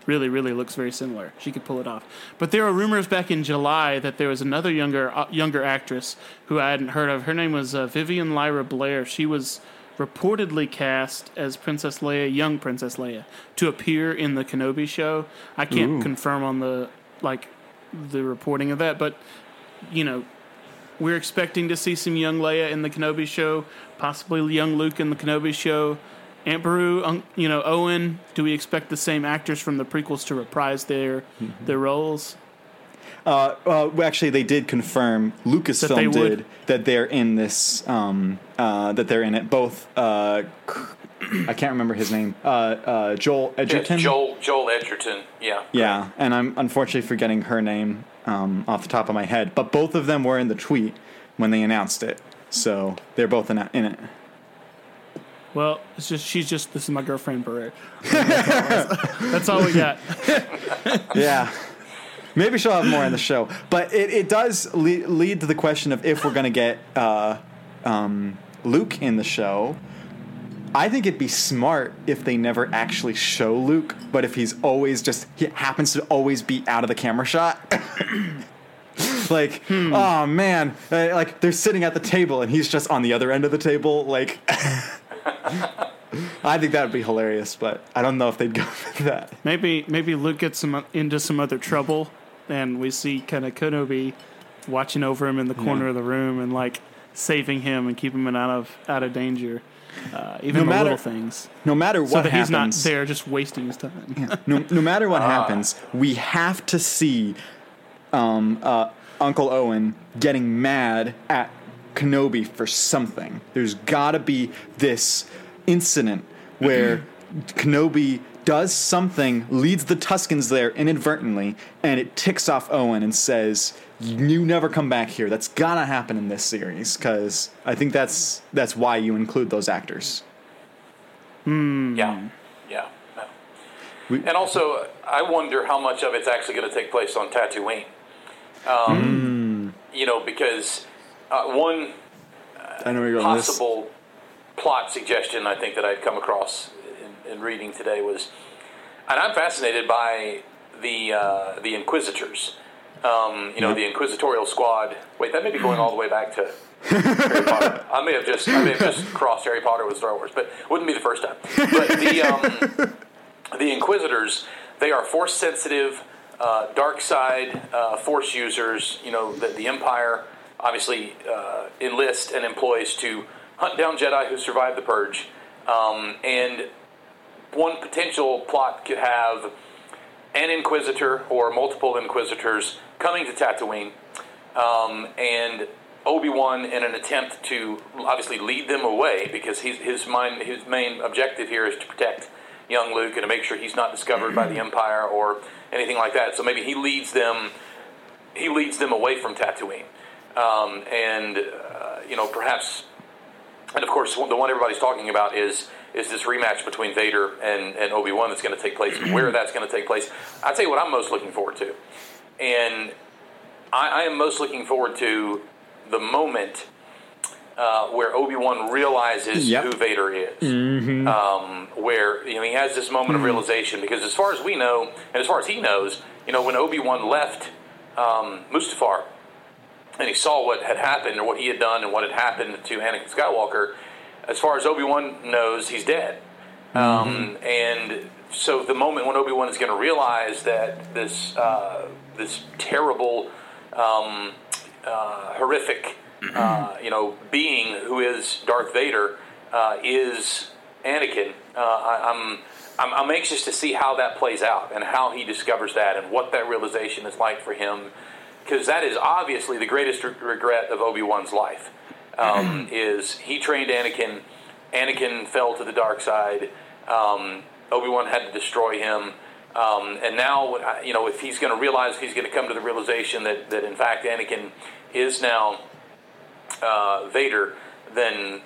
really, really looks very similar. She could pull it off. But there were rumors back in July that there was another younger actress who I hadn't heard of. Her name was Vivian Lyra Blair. She was reportedly cast as Princess Leia, young Princess Leia, to appear in the Kenobi show. I can't confirm on the reporting of that, but we're expecting to see some young Leia in the Kenobi show, possibly young Luke in the Kenobi show. Aunt Beru, Owen, do we expect the same actors from the prequels to reprise their roles? Actually, they did confirm, Lucasfilm did, that they're in this, that they're in it. Both, I can't remember his name, Joel Edgerton? Yes, Joel Edgerton, yeah. Yeah, correct. And I'm unfortunately forgetting her name off the top of my head, but both of them were in the tweet when they announced it, so they're both in it. Well, it's just this is my girlfriend, Barrett. That's all we got. Yeah. Maybe she'll have more in the show. But it does lead to the question of if we're going to get Luke in the show. I think it'd be smart if they never actually show Luke, but if he's always just, he happens to always be out of the camera shot. Like, oh man, like they're sitting at the table and he's just on the other end of the table. Like, I think that would be hilarious, but I don't know if they'd go for that. Maybe Luke gets into some other trouble and we see kind of Kenobi watching over him in the corner of the room and like saving him and keeping him out of danger. Even no matter, the little things. No matter what happens. So that he's not there just wasting his time. Yeah. No matter what happens, we have to see Uncle Owen getting mad at Kenobi for something. There's got to be this incident where Kenobi does something, leads the Tuskens there inadvertently, and it ticks off Owen and says, you never come back here. That's gotta happen in this series, because I think that's why you include those actors. Yeah. No. And also, I wonder how much of it's actually going to take place on Tatooine. You know, because one possible plot suggestion I think that I'd come across in reading today was, and I'm fascinated by the Inquisitors, the Inquisitorial Squad. Wait, that may be going all the way back to Harry Potter. I may have just crossed Harry Potter with Star Wars, but wouldn't be the first time. But the Inquisitors, they are force sensitive, dark side force users. You know, that the Empire obviously enlists and employs to hunt down Jedi who survived the Purge, and one potential plot could have an Inquisitor or multiple Inquisitors coming to Tatooine, and Obi-Wan, in an attempt to obviously lead them away, because his main objective here is to protect young Luke and to make sure he's not discovered by the Empire or anything like that. So maybe he leads them away from Tatooine, perhaps. And of course, the one everybody's talking about is this rematch between Vader and Obi-Wan that's going to take place, where that's going to take place. I'll tell you what I'm most looking forward to. And I am most looking forward to the moment where Obi-Wan realizes who Vader is. Mm-hmm. Where, you know, he has this moment of realization, because as far as we know, and as far as he knows, you know, when Obi-Wan left Mustafar and he saw what had happened or what he had done and what had happened to Anakin Skywalker, as far as Obi-Wan knows, he's dead. And so the moment when Obi-Wan is going to realize that this this terrible, horrific, being who is Darth Vader is Anakin, I'm anxious to see how that plays out and how he discovers that and what that realization is like for him, because that is obviously the greatest regret of Obi-Wan's life. Is he trained Anakin? Anakin fell to the dark side. Obi-Wan had to destroy him, and now you know, if he's going to realize, he's going to come to the realization that in fact Anakin is now Vader, then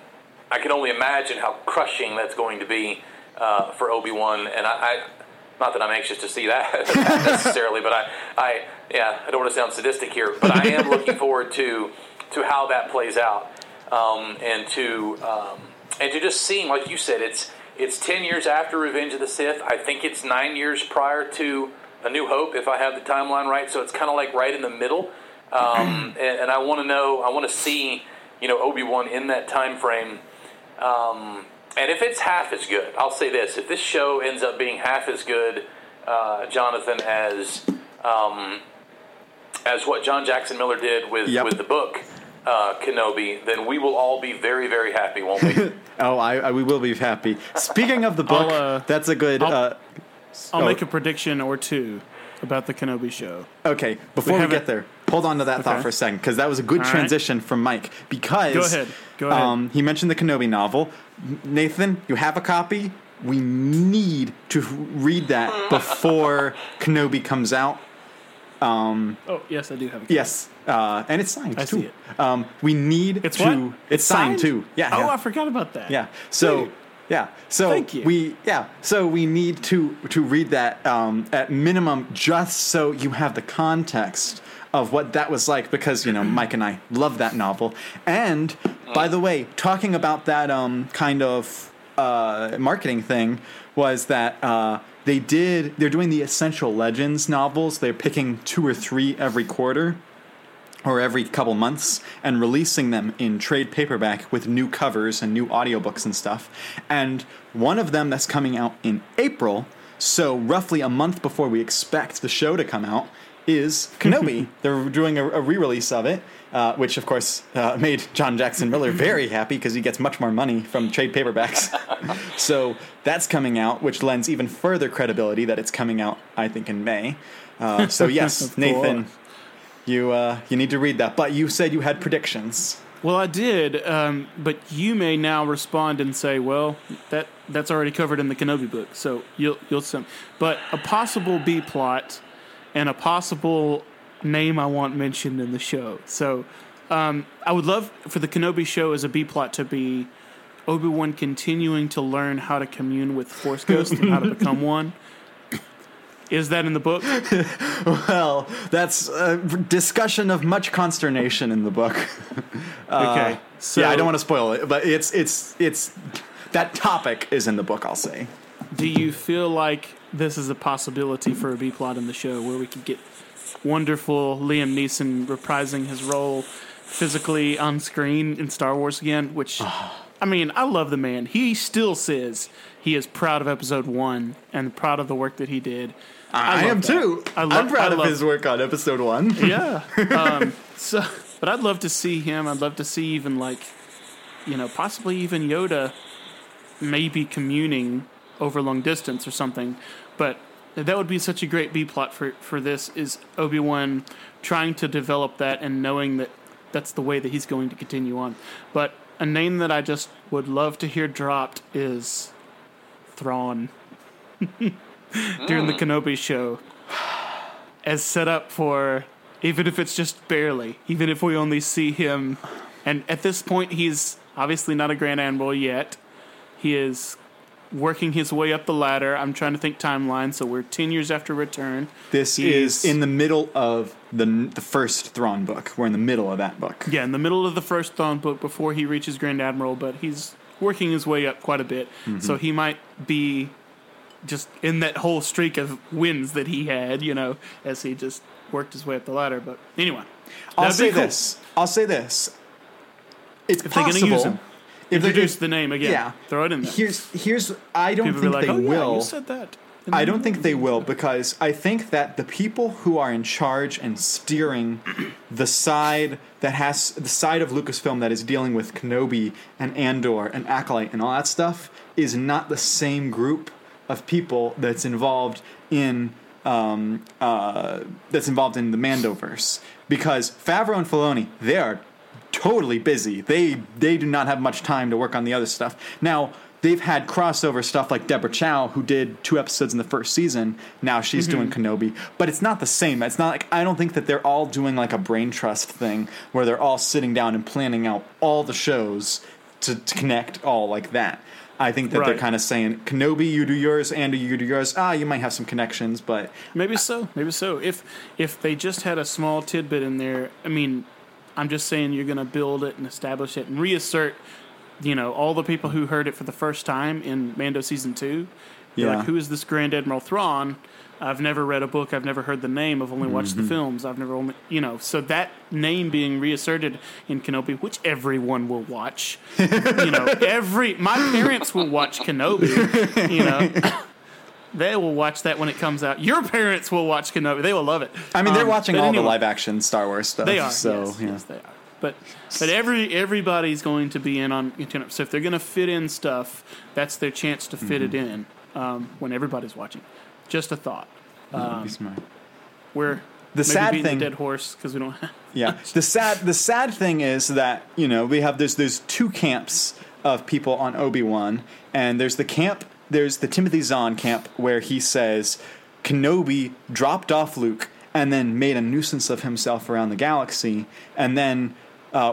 I can only imagine how crushing that's going to be for Obi-Wan. And I not that I'm anxious to see that necessarily, but I don't want to sound sadistic here, but I am looking forward to how that plays out. And to just seeing, like you said, it's 10 years after Revenge of the Sith. I think it's 9 years prior to A New Hope, if I have the timeline right. So it's kind of like right in the middle. And I want to see, you know, Obi-Wan in that time frame. And if it's half as good, I'll say this: if this show ends up being half as good, Jonathan, as what John Jackson Miller did with the book, Kenobi, then we will all be very, very happy, won't we? We will be happy. Speaking of the book, that's a good... I'll make a prediction or two about the Kenobi show. Okay, before we get there, hold on to that thought for a second, because that was a good transition from Mike, because... Go ahead. He mentioned the Kenobi novel. Nathan, you have a copy? We need to read that before Kenobi comes out. Yes, I do have a copy. Yes. And it's signed, I too. See it. We need it's to... What? It's signed, too. Yeah. Oh, yeah. I forgot about that. Yeah. So, dude. Yeah. So thank you. So we need to read that at minimum, just so you have the context of what that was like, because, you know, Mike and I love that novel. And, by the way, talking about that kind of marketing thing was that they're doing the Essential Legends novels. They're picking 2 or 3 every quarter or every couple months and releasing them in trade paperback with new covers and new audiobooks and stuff. And one of them that's coming out in April, so roughly a month before we expect the show to come out, is Kenobi. They're doing a re-release of it, which, of course, made John Jackson Miller very happy because he gets much more money from trade paperbacks. So that's coming out, which lends even further credibility that it's coming out, I think, in May. So, yes, Nathan, you need to read that. But you said you had predictions. Well, I did, but you may now respond and say, well, that's already covered in the Kenobi book, so you'll send. But a possible B-plot... and a possible name I want mentioned in the show. So I would love for the Kenobi show as a B-plot to be Obi-Wan continuing to learn how to commune with Force Ghosts and how to become one. Is that in the book? Well, that's a discussion of much consternation in the book. Okay. So, yeah, I don't want to spoil it, but it's that topic is in the book, I'll say. Do you feel like this is a possibility for a B-plot in the show where we could get wonderful Liam Neeson reprising his role physically on screen in Star Wars again, which, I mean, I love the man. He still says he is proud of Episode 1 and proud of the work that he did. I am too. I'm proud of his work on Episode 1. Yeah. But I'd love to see him. I'd love to see even, like, you know, possibly even Yoda maybe communing over long distance or something. But that would be such a great B-plot for this, is Obi-Wan trying to develop that and knowing that that's the way that he's going to continue on. But a name that I just would love to hear dropped is Thrawn during the Kenobi show, as set up for, even if it's just barely, even if we only see him. And at this point, he's obviously not a Grand Admiral yet. He is working his way up the ladder. I'm trying to think timeline, so we're 10 years after Return. This is in the middle of the first Thrawn book. We're in the middle of that book. Yeah, in the middle of the first Thrawn book before he reaches Grand Admiral, but he's working his way up quite a bit. Mm-hmm. So he might be just in that whole streak of wins that he had, you know, as he just worked his way up the ladder. But anyway, I'll say this. It's if possible. They're gonna use him. If introduce the name again. Yeah. Throw it in there. Here's I don't people think like, they will. Yeah, you said that. I don't think they will, because I think that the people who are in charge and steering the side of Lucasfilm that is dealing with Kenobi and Andor and Acolyte and all that stuff is not the same group of people that's involved in the Mandoverse. Because Favreau and Filoni, they are totally busy. They do not have much time to work on the other stuff. Now, they've had crossover stuff like Deborah Chow, who did 2 episodes in the first season. Now she's doing Kenobi. But it's not the same. It's not like, I don't think that they're all doing like a brain trust thing where they're all sitting down and planning out all the shows to connect all like that. I think that they're kind of saying, Kenobi, you do yours, Andor, you do yours. You might have some connections, but... Maybe so. If they just had a small tidbit in there, I mean... I'm just saying you're going to build it and establish it and reassert, you know, all the people who heard it for the first time in Mando Season 2. You're like, who is this Grand Admiral Thrawn? I've never read a book. I've never heard the name. I've only watched the films. I've never only, you know, so that name being reasserted in Kenobi, which everyone will watch, you know, my parents will watch Kenobi, you know. They will watch that when it comes out. Your parents will watch Kenobi. They will love it. I mean, they're watching all the live-action Star Wars stuff. They are. So, yes, they are. But everybody's going to be in on it. So if they're going to fit in stuff, that's their chance to fit it in when everybody's watching. Just a thought. That'd be smart. We're the sad beating thing, the dead horse because we don't. Yeah. The sad thing is that, you know, we have there's 2 camps of people on Obi-Wan, and there's the Timothy Zahn camp where he says Kenobi dropped off Luke and then made a nuisance of himself around the galaxy and then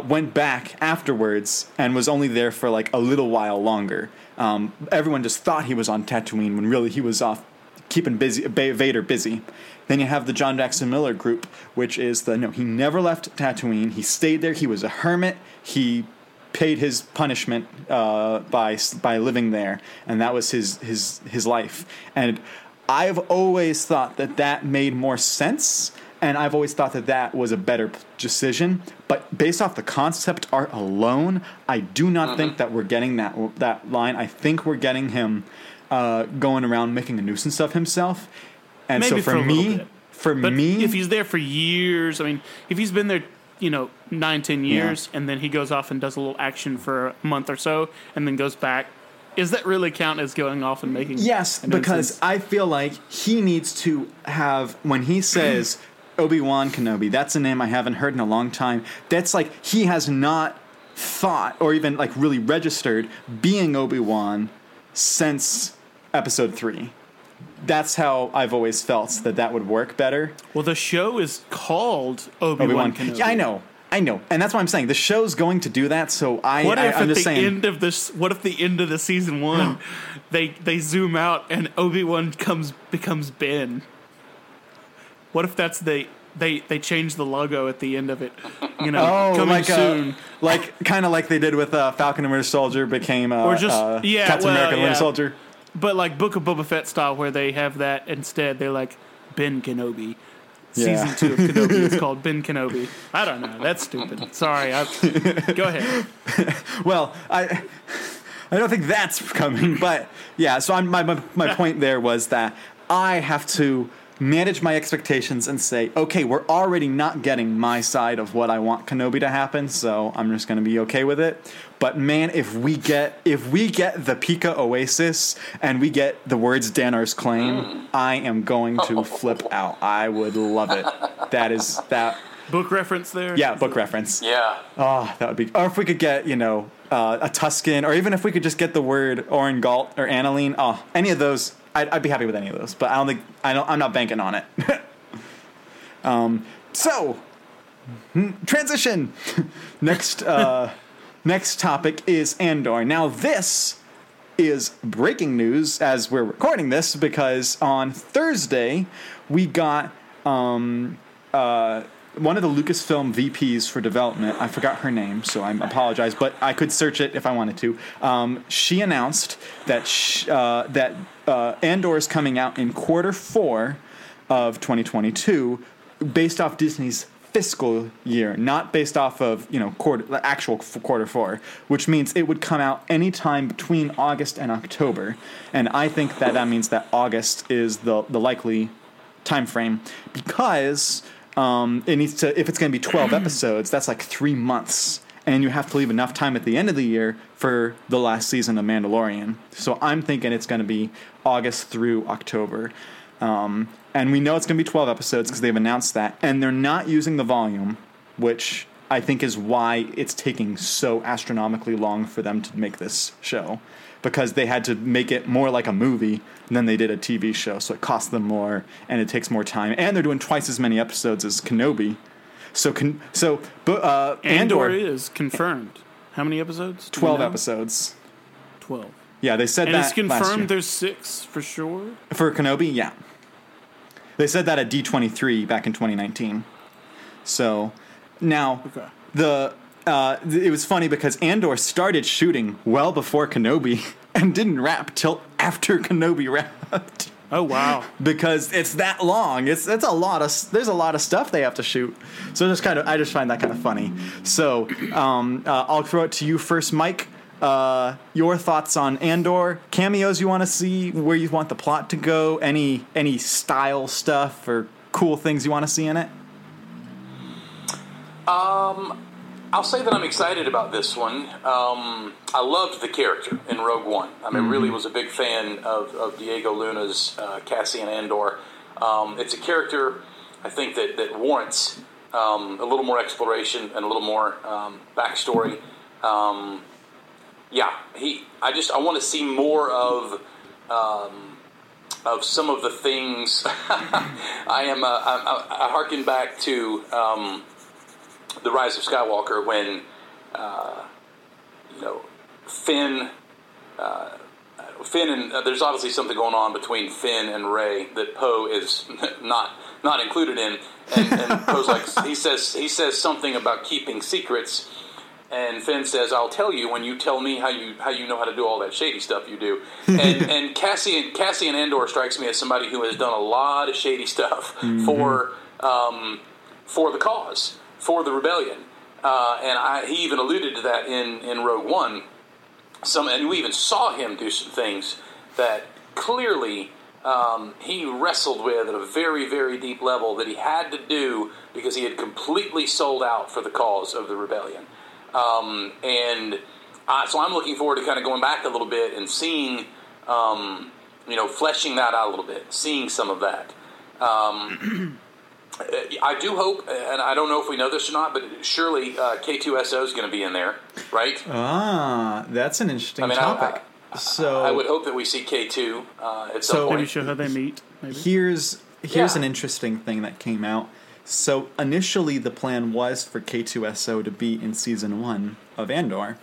went back afterwards and was only there for like a little while longer. Everyone just thought he was on Tatooine when really he was off keeping Vader busy. Then you have the John Jackson Miller group, which is he never left Tatooine. He stayed there. He was a hermit. He paid his punishment by living there, and that was his life. And I've always thought that made more sense, and I've always thought that was a better decision. But based off the concept art alone, I do not think that we're getting that line. I think we're getting him going around making a nuisance of himself. And maybe so for me, if he's there for years, I mean, if he's been there, 9-10 years, and then he goes off and does a little action for a month or so, and then goes back. Is that really count as going off and making? Yes, because I feel like he needs to have, when he says Obi-Wan Kenobi, that's a name I haven't heard in a long time. That's like he has not thought or even like really registered being Obi-Wan since episode 3. That's how I've always felt that would work better. Well, the show is called Obi-Wan Kenobi. Yeah, I know. And that's what I'm saying. The show's going to do that, so I'm just saying... What if the end of the season 1, they zoom out and Obi-Wan becomes Ben? What if that's they change the logo at the end of it? Coming soon. Kind of like they did with Falcon and Winter Soldier became Captain America and Winter Soldier. But like Book of Boba Fett style, where they have that instead. They're like Ben Kenobi. Yeah. Season 2 of Kenobi is called Ben Kenobi. I don't know. That's stupid. Sorry. Go ahead. Well, I don't think that's coming. But yeah. So my point there was that I have to manage my expectations and say, okay, we're already not getting my side of what I want Kenobi to happen, so I'm just going to be okay with it. But man, if we get the Pika Oasis and we get the words Danar's claim, I am going to flip out. I would love it. That is that book reference there. Yeah, book reference. Yeah. Oh, that would be. Or if we could get a Tusken, or even if we could just get the word Orin Galt or Aniline. Oh, any of those. I'd be happy with any of those, but I'm not banking on it. So transition. Next topic is Andor. Now this is breaking news as we're recording this, because on Thursday we got one of the Lucasfilm VPs for development. I forgot her name, so I apologize, but I could search it if I wanted to. She announced that Andor is coming out in Q4 of 2022, based off Disney's fiscal year, not based off of Q4, which means it would come out anytime between August and October, and I think that means that August is the likely time frame, because it needs to, if it's going to be 12 episodes, that's like 3 months, and you have to leave enough time at the end of the year for the last season of Mandalorian. So I'm thinking it's going to be August through October. And we know it's going to be 12 episodes because they've announced that, and they're not using the volume, which I think is why it's taking so astronomically long for them to make this show, because they had to make it more like a movie than they did a TV show. So it costs them more, and it takes more time. And they're doing twice as many episodes as Kenobi. So Andor is confirmed. How many episodes? 12 episodes. 12. Yeah, they said that last year. And it's confirmed there's 6 for sure? For Kenobi, yeah. They said that at D23 back in 2019. So now it was funny because Andor started shooting well before Kenobi and didn't wrap till after Kenobi wrapped. Oh wow! Because it's that long. It's a lot of, there's a lot of stuff they have to shoot. So I just find that kind of funny. So I'll throw it to you first, Mike. Your thoughts on Andor, cameos you want to see, where you want the plot to go, any style stuff or cool things you want to see in it. I'll say that I'm excited about this one. I loved the character in Rogue One. I mean, really was a big fan of Diego Luna's Cassian Andor. It's a character, I think, that warrants a little more exploration and a little more backstory. I want to see more of some of the things. I harken back to The Rise of Skywalker, when Finn and there's obviously something going on between Finn and Rey that Poe is not included in, and Poe's like he says something about keeping secrets, And Finn says, "I'll tell you when you tell me how you know how to do all that shady stuff you do." And Cassian Andor strikes me as somebody who has done a lot of shady stuff for the cause, for the rebellion. He even alluded to that in Rogue One. And we even saw him do some things that clearly he wrestled with at a very, very deep level that he had to do because he had completely sold out for the cause of the rebellion. So I'm looking forward to kind of going back a little bit and seeing, fleshing that out a little bit, seeing some of that. I do hope, and I don't know if we know this or not, but surely K2SO is going to be in there, right? Ah, that's an interesting topic. I would hope that we see K2 at some point. Maybe show how they meet. Maybe. Here's an interesting thing that came out. So initially the plan was for K2SO to be in Season 1 of Andor.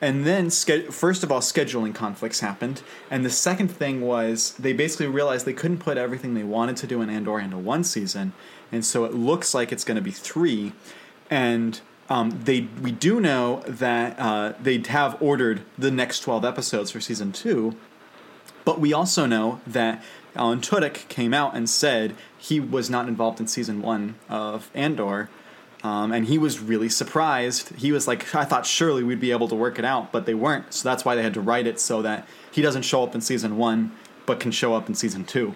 And then, first of all, scheduling conflicts happened. And the second thing was they basically realized they couldn't put everything they wanted to do in Andor into one season. And so it looks like it's going to be 3. And we do know that they have ordered the next 12 episodes for Season 2. But we also know that Alan Tudyk came out and said he was not involved in Season 1 of Andor. And he was really surprised. He was like, I thought surely we'd be able to work it out, but they weren't. So that's why they had to write it so that he doesn't show up in Season 1, but can show up in Season 2.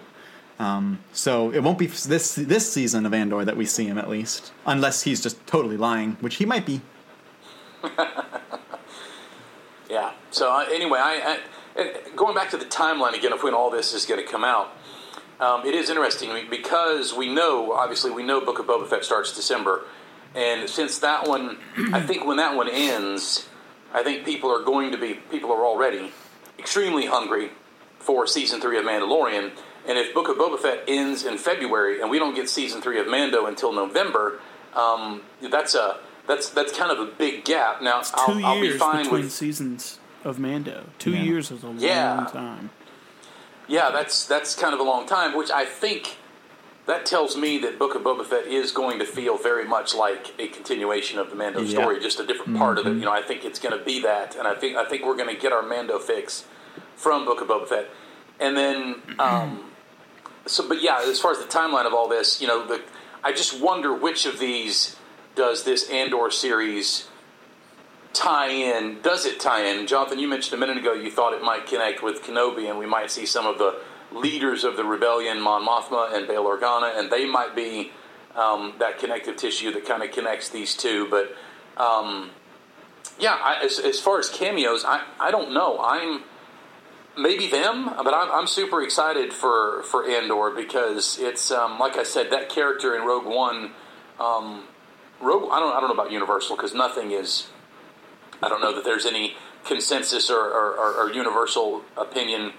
So it won't be this season of Andor that we see him, at least. Unless he's just totally lying, which he might be. Yeah. So anyway, going back to the timeline again of when all this is going to come out, it is interesting because we know Book of Boba Fett starts December. And since that one, I think when that one ends, I think people are already extremely hungry for Season 3 of Mandalorian. And if Book of Boba Fett ends in February and we don't get Season 3 of Mando until November, that's kind of a big gap. Now, I'll be fine between seasons of Mando. 2 years is a long time. Yeah, that's kind of a long time, which I think... that tells me that Book of Boba Fett is going to feel very much like a continuation of the Mando story, just a different part of it. You know, I think it's going to be that, and I think we're going to get our Mando fix from Book of Boba Fett. And then, as far as the timeline of all this, I just wonder which of these does this Andor series tie in? Does it tie in? Jonathan, you mentioned a minute ago you thought it might connect with Kenobi, and we might see some of the leaders of the rebellion, Mon Mothma and Bail Organa, and they might be that connective tissue that kind of connects these two. But as far as cameos, I don't know. I'm maybe them, but I'm super excited for Andor because it's like I said, that character in Rogue One. I don't know about Universal because nothing is. I don't know that there's any consensus or universal opinion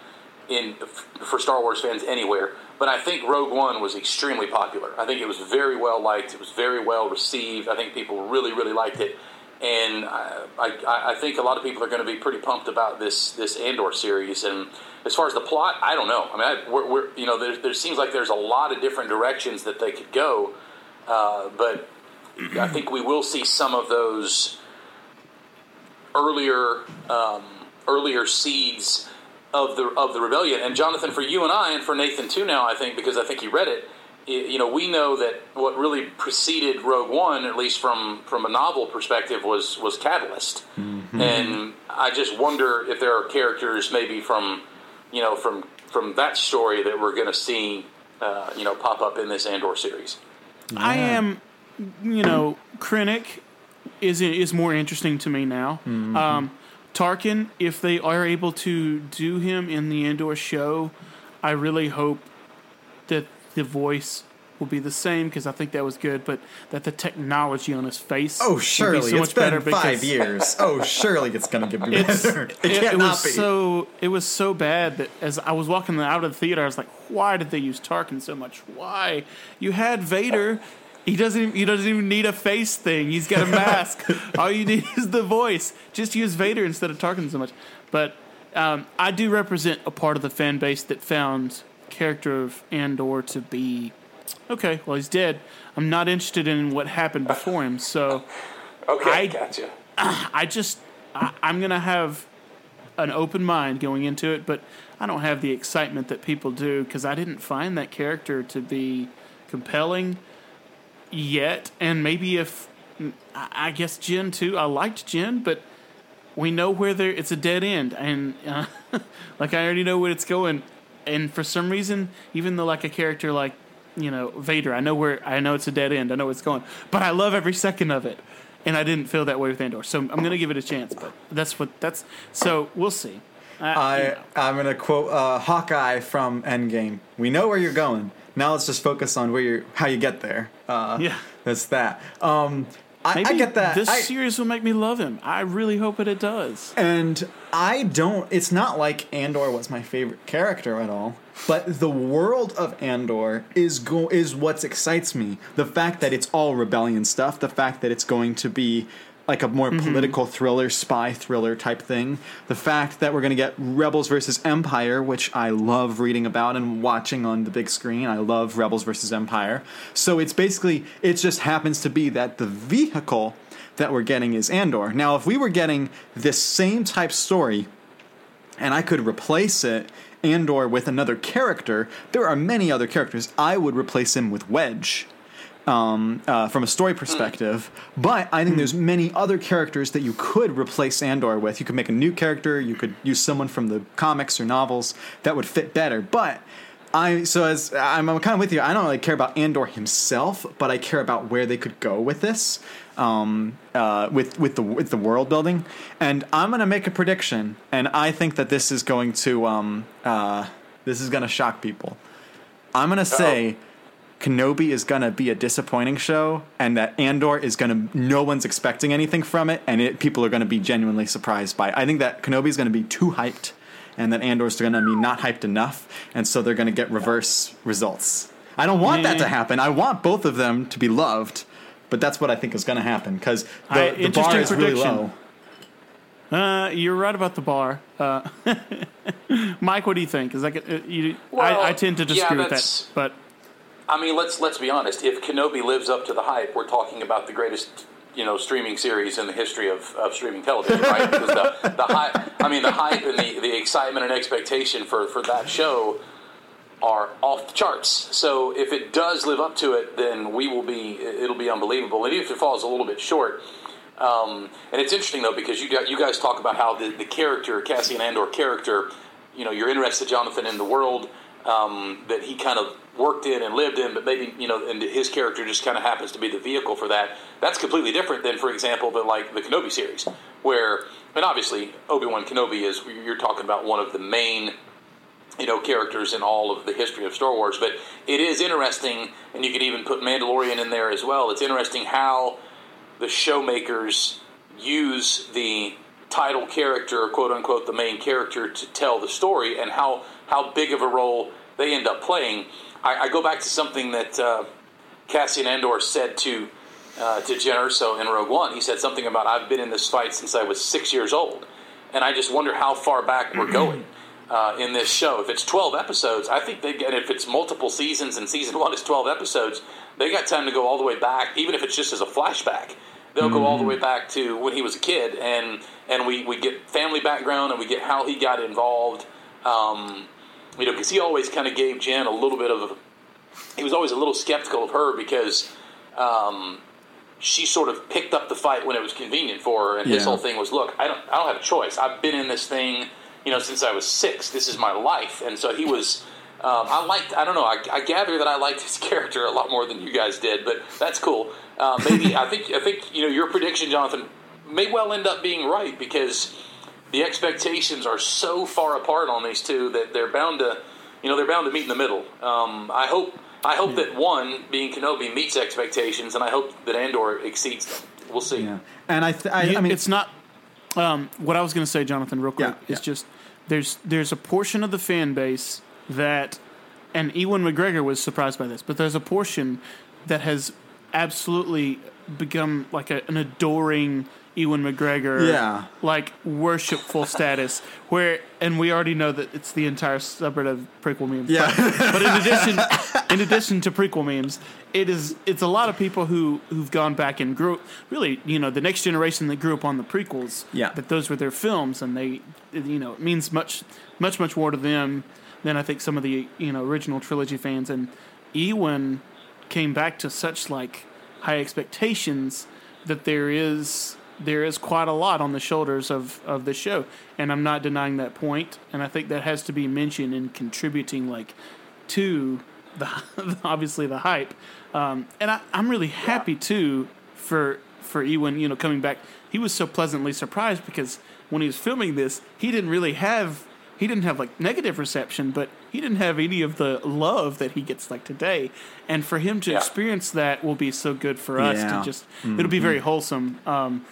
for Star Wars fans anywhere, but I think Rogue One was extremely popular. I think it was very well liked. It was very well received. I think people really, really liked it, and I think a lot of people are going to be pretty pumped about this Andor series. And as far as the plot, I don't know. I mean, there seems like there's a lot of different directions that they could go, but I think we will see some of those earlier seeds of the rebellion. And Jonathan, for you and I, and for Nathan too now, I think, because I think he read it, we know that what really preceded Rogue One, at least from a novel perspective, was Catalyst. Mm-hmm. And I just wonder if there are characters maybe from that story that we're going to see, pop up in this Andor series. Yeah. I am, Krennic is more interesting to me now. Mm-hmm. Tarkin, if they are able to do him in the Andor show, I really hope that the voice will be the same because I think that was good, but that the technology on his face will be so much better. Oh, surely. It's been 5 years. Oh, surely it's going to get better. It can't not be. It was so bad that as I was walking out of the theater, I was like, why did they use Tarkin so much? Why? You had Vader... He doesn't even need a face thing. He's got a mask. All you need is the voice. Just use Vader instead of Tarkin so much. But I do represent a part of the fan base that found the character of Andor to be, okay, well, he's dead. I'm not interested in what happened before him. So okay, gotcha. I'm going to have an open mind going into it, but I don't have the excitement that people do because I didn't find that character to be compelling yet. And maybe I guess Jyn too. I liked Jyn, but we know where it's a dead end. And like, I already know where it's going. And for some reason, even though like a character like, you know, Vader, I know it's a dead end. I know it's going, but I love every second of it. And I didn't feel that way with Andor, so I'm going to give it a chance. But so we'll see. I'm going to quote Hawkeye from Endgame. We know where you're going. Now let's just focus on how you get there. That's that. I get that. This series will make me love him. I really hope that it does. And it's not like Andor was my favorite character at all, but the world of Andor is what excites me. The fact that it's all rebellion stuff, the fact that it's going to be like a more political thriller, spy thriller type thing, the fact that we're going to get Rebels versus Empire, which I love reading about and watching on the big screen. I love Rebels versus Empire. So it's basically, it just happens to be that the vehicle that we're getting is Andor. Now, if we were getting this same type story and I could replace it, Andor, with another character, there are many other characters. I would replace him with Wedge. From a story perspective, but I think there's many other characters that you could replace Andor with. You could make a new character, you could use someone from the comics or novels that would fit better. But I'm kind of with you. I don't really care about Andor himself, but I care about where they could go with this, with the world building. And I'm going to make a prediction, and I think that this is going to shock people. I'm going to say Kenobi is going to be a disappointing show, and that Andor is going to, no one's expecting anything from it, and people are going to be genuinely surprised by it. I think that Kenobi is going to be too hyped, and that Andor is going to be not hyped enough, and so they're going to get reverse results. I don't want that to happen. I want both of them to be loved, but that's what I think is going to happen, because the bar is really low. You're right about the bar. Mike, what do you think? Is that, I tend to disagree with that, but... I mean, let's be honest. If Kenobi lives up to the hype, we're talking about the greatest, streaming series in the history of streaming television, right? Because the hype and the excitement and expectation for that show are off the charts. So if it does live up to it, then it'll be unbelievable. And even if it falls a little bit short, and it's interesting though, because you guys talk about how the character, Cassian Andor character, you're interested, Jonathan, in the world that he kind of worked in and lived in, but maybe, and his character just kind of happens to be the vehicle for that. That's completely different than, for example, the Kenobi series, where, and obviously Obi-Wan Kenobi you're talking about one of the main, characters in all of the history of Star Wars, but it is interesting, and you could even put Mandalorian in there as well. It's interesting how the showmakers use the title character, quote unquote, the main character to tell the story, and how big of a role they end up playing. I go back to something that Cassian Andor said to Jyn Erso in Rogue One. He said something about, I've been in this fight since I was 6 years old. And I just wonder how far back we're going in this show. If it's 12 episodes, I think if it's multiple seasons and season one is 12 episodes, they got time to go all the way back, even if it's just as a flashback. They'll go all the way back to when he was a kid. And we get family background and we get how he got involved. Because he always kind of gave Jyn a little bit of... He was always a little skeptical of her because she sort of picked up the fight when it was convenient for her. And his whole thing was, look, I don't have a choice. I've been in this thing, since I was 6. This is my life. And so he was... I gather that I liked his character a lot more than you guys did, but that's cool. Maybe, I think your prediction, Jonathan, may well end up being right because... The expectations are so far apart on these two that they're bound to meet in the middle. I hope that one, being Kenobi, meets expectations, and I hope that Andor exceeds them. We'll see. Yeah. And I mean, it's not what I was going to say, Jonathan, real quick. Yeah, just there's a portion of the fan base that, and Ewan McGregor was surprised by this, but there's a portion that has absolutely become like an adoring Ewan McGregor, like, worshipful status, where, and we already know that it's the entire subreddit of prequel memes. Yeah. But in addition to prequel memes, it's a lot of people who've gone back and grew, really, you know, the next generation that grew up on the prequels, that those were their films, and they, you know, it means much more to them than I think some of the, you know, original trilogy fans. And Ewan came back to such, like, high expectations that there is quite a lot on the shoulders of the show, and I'm not denying that point, and I think that has to be mentioned in contributing, like, to the obviously the hype, and I'm really happy too for Ewan, you know, coming back. He was so pleasantly surprised because when he was filming this, he didn't have like negative reception, but he didn't have any of the love that he gets like today. And for him to experience that will be so good for us to just, it'll be very wholesome. And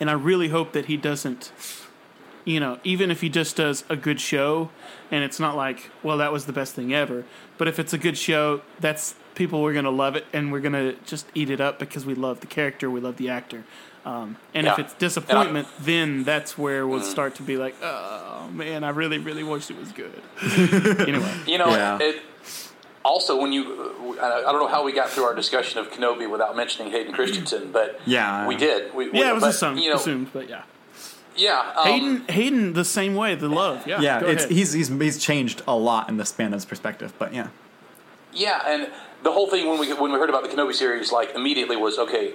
I really hope that he doesn't, you know, even if he just does a good show and it's not like, well, that was the best thing ever, but if it's a good show, that's people are going to love it. And we're going to just eat it up because we love the character. We love the actor. And if it's disappointment, then that's where we'll start to be like, oh, man, I really, really wish it was good. Anyway. You know, also when you – I don't know how we got through our discussion of Kenobi without mentioning Hayden Christensen, but we did. It was assumed. Yeah. Hayden the same way, the love. Yeah, yeah, he's changed a lot in the span of his perspective, but yeah. Yeah, and the whole thing when we heard about the Kenobi series, like, immediately was, okay,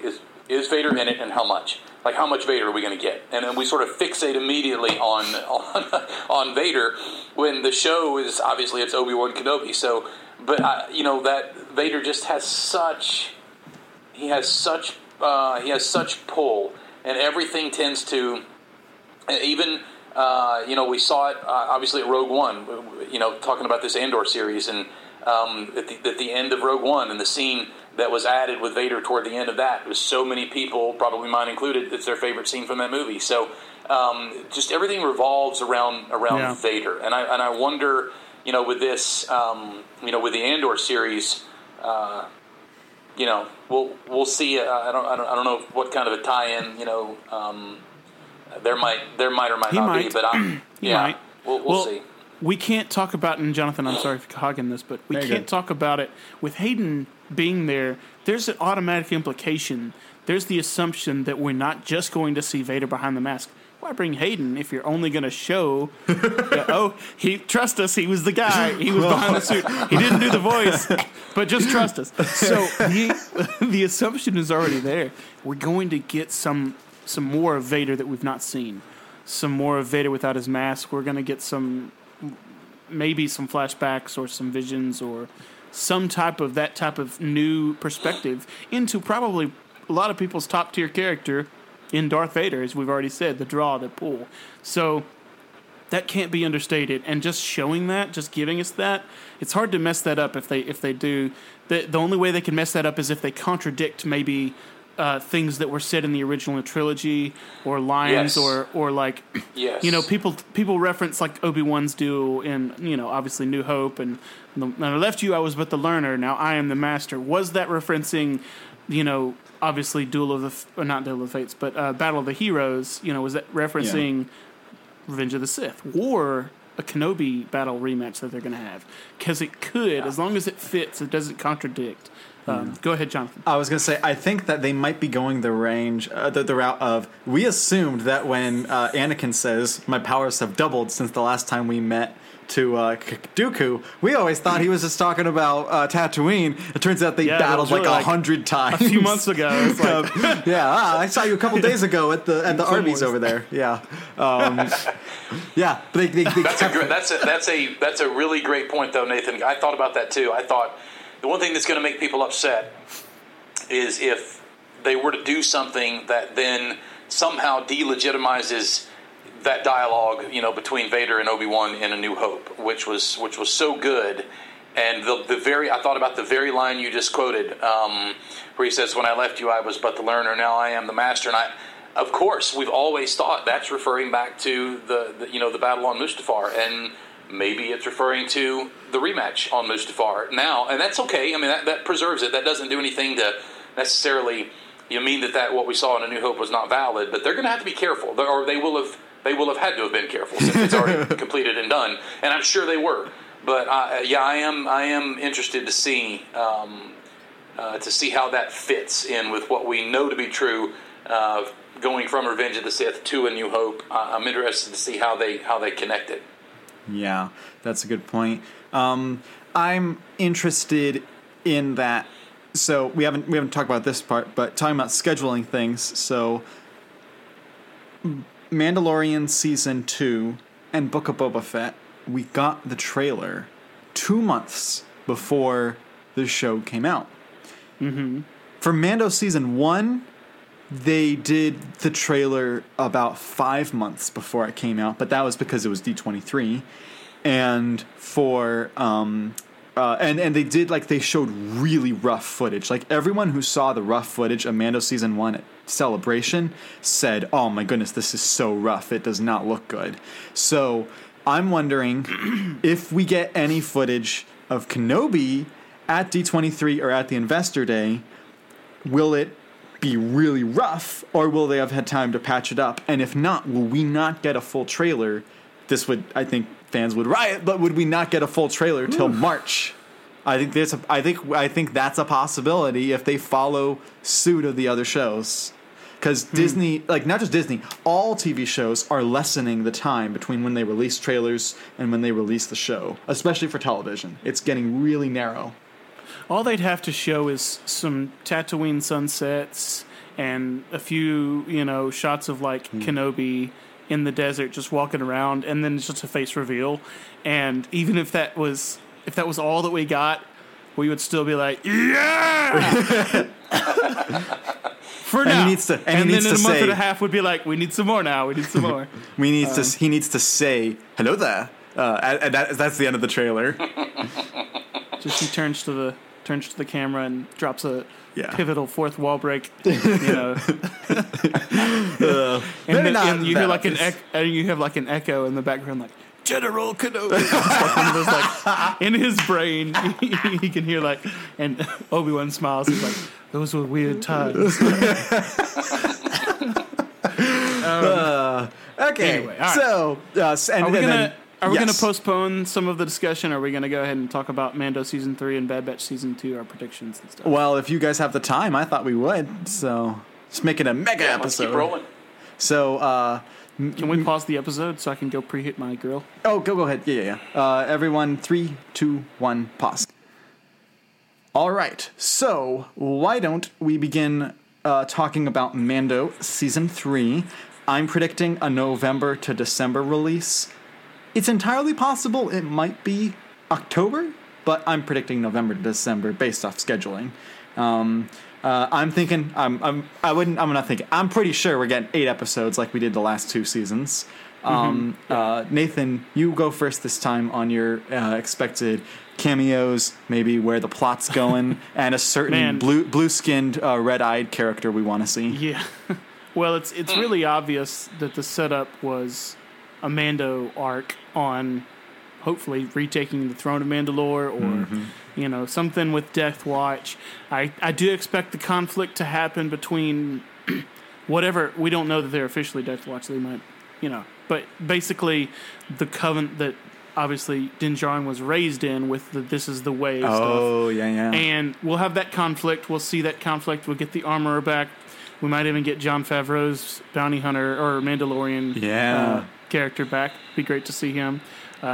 is Vader in it, and how much? Like, how much Vader are we going to get? And then we sort of fixate immediately on Vader when the show is, obviously, it's Obi-Wan Kenobi. So, but, you know, that Vader just has such, he has such pull, and everything tends to, even, you know, we saw it, obviously, at Rogue One, you know, talking about this Andor series, and at the end of Rogue One, and the scene that was added with Vader toward the end of that, it was so many people, probably mine included, it's their favorite scene from that movie. So just everything revolves around Vader, and I wonder, you know, with this, you know, with the Andor series, you know, we'll see. I don't know what kind of a tie-in, you know, there might or might he not might. Be, but I'm we'll see. We can't talk about, and Jonathan, I'm sorry for hogging this, but we can't talk about it with Hayden being there. There's an automatic implication. There's the assumption that we're not just going to see Vader behind the mask. Why bring Hayden if you're only going to show? Trust us, he was the guy. He was behind the suit. He didn't do the voice, but just trust us. So the assumption is already there. We're going to get some more of Vader that we've not seen. Some more of Vader without his mask. We're going to get some. Maybe some flashbacks or some visions or some type of that type of new perspective into probably a lot of people's top tier character in Darth Vader, as we've already said, the draw, the pull. So that can't be understated. And just showing that, just giving us that, it's hard to mess that up if they do. The only way they can mess that up is if they contradict maybe things that were said in the original trilogy or lines or like, you know, people reference like Obi-Wan's duel in, you know, obviously New Hope, and when I left you, I was but the learner. Now I am the master. Was that referencing, you know, obviously Duel of the Fates, but Battle of the Heroes, you know, was that referencing Revenge of the Sith or a Kenobi battle rematch that they're going to have? Because it could, as long as it fits, it doesn't contradict. Go ahead, Jonathan. I was going to say, I think that they might be going the route of, we assumed that when Anakin says, my powers have doubled since the last time we met to Dooku, we always thought he was just talking about Tatooine. It turns out they battled really like 100 times. A few months ago. It's like I saw you a couple days ago at the Arby's over there. Yeah. That's a really great point, though, Nathan. I thought about that, too. I thought, the one thing that's going to make people upset is if they were to do something that then somehow delegitimizes that dialogue, you know, between Vader and Obi-Wan in A New Hope, which was so good. And I thought about the very line you just quoted, where he says, "When I left you, I was but the learner. Now I am the master." And of course, we've always thought that's referring back to the you know, the battle on Mustafar, and maybe it's referring to the rematch on Mustafar now, and that's okay. I mean, that preserves it. That doesn't do anything to necessarily you mean that what we saw in A New Hope was not valid, but they're going to have to be careful, or they will have had to have been careful since it's already completed and done, and I'm sure they were. But I am interested to see how that fits in with what we know to be true, going from Revenge of the Sith to A New Hope. I'm interested to see how they connect it. Yeah, that's a good point. I'm interested in that. So we haven't talked about this part, but talking about scheduling things. So Mandalorian Season 2 and Book of Boba Fett, we got the trailer 2 months before the show came out. Mm-hmm. For Mando Season 1, they did the trailer about 5 months before it came out, but that was because it was D23. And for and they did, like, they showed really rough footage. Like, everyone who saw the rough footage of Mando Season 1 at Celebration said, oh my goodness, this is so rough, it does not look good. So I'm wondering if we get any footage of Kenobi at D23 or at the Investor Day, will it be really rough, or will they have had time to patch it up? And if not, will we not get a full trailer? This would, I think, fans would riot, but would we not get a full trailer till March? I think that's a possibility if they follow suit of the other shows, because Disney, like, not just Disney, all TV shows are lessening the time between when they release trailers and when they release the show, especially for television. It's getting really narrow. All they'd have to show is some Tatooine sunsets and a few, shots of, like, Kenobi in the desert just walking around, and then it's just a face reveal. And even if that was all that we got, we would still be like, yeah! For now. And then in a month and a half, we'd be like, we need some more now. We need some more. He needs to say, hello there. And that's the end of the trailer. Just he turns to the camera and drops a pivotal fourth wall break. And you have like an echo in the background, like General Kenobi. It's like in his brain, he can hear, like, and Obi-Wan smiles. He's like, those were weird times. Okay, anyway, right. So Are we going to postpone some of the discussion? Or are we going to go ahead and talk about Mando Season 3 and Bad Batch Season 2, our predictions and stuff? Well, if you guys have the time, I thought we would. So let's make it a mega episode. Let's keep rolling. So can we pause the episode so I can go preheat my grill? Oh, go ahead. Yeah. Everyone, 3, 2, 1, pause. All right. So why don't we begin talking about Mando Season 3. I'm predicting a November to December release. It's entirely possible it might be October, but I'm predicting November to December based off scheduling. I'm pretty sure we're getting 8 episodes like we did the last 2 seasons. Nathan, you go first this time on your expected cameos, maybe where the plot's going, and a certain blue-skinned, red-eyed character we want to see. Yeah. Well, it's really obvious that the setup was a Mando arc on hopefully retaking the throne of Mandalore, or something with Death Watch. I do expect the conflict to happen between whatever. We don't know that they're officially Death Watch. They might, but basically the covenant that obviously Din Djarin was raised in, with the "this is the way" stuff. Oh yeah. And we'll have that conflict. We'll see that conflict. We'll get the armorer back. We might even get Jon Favreau's bounty hunter or Mandalorian. Yeah. Character back. Be great to see him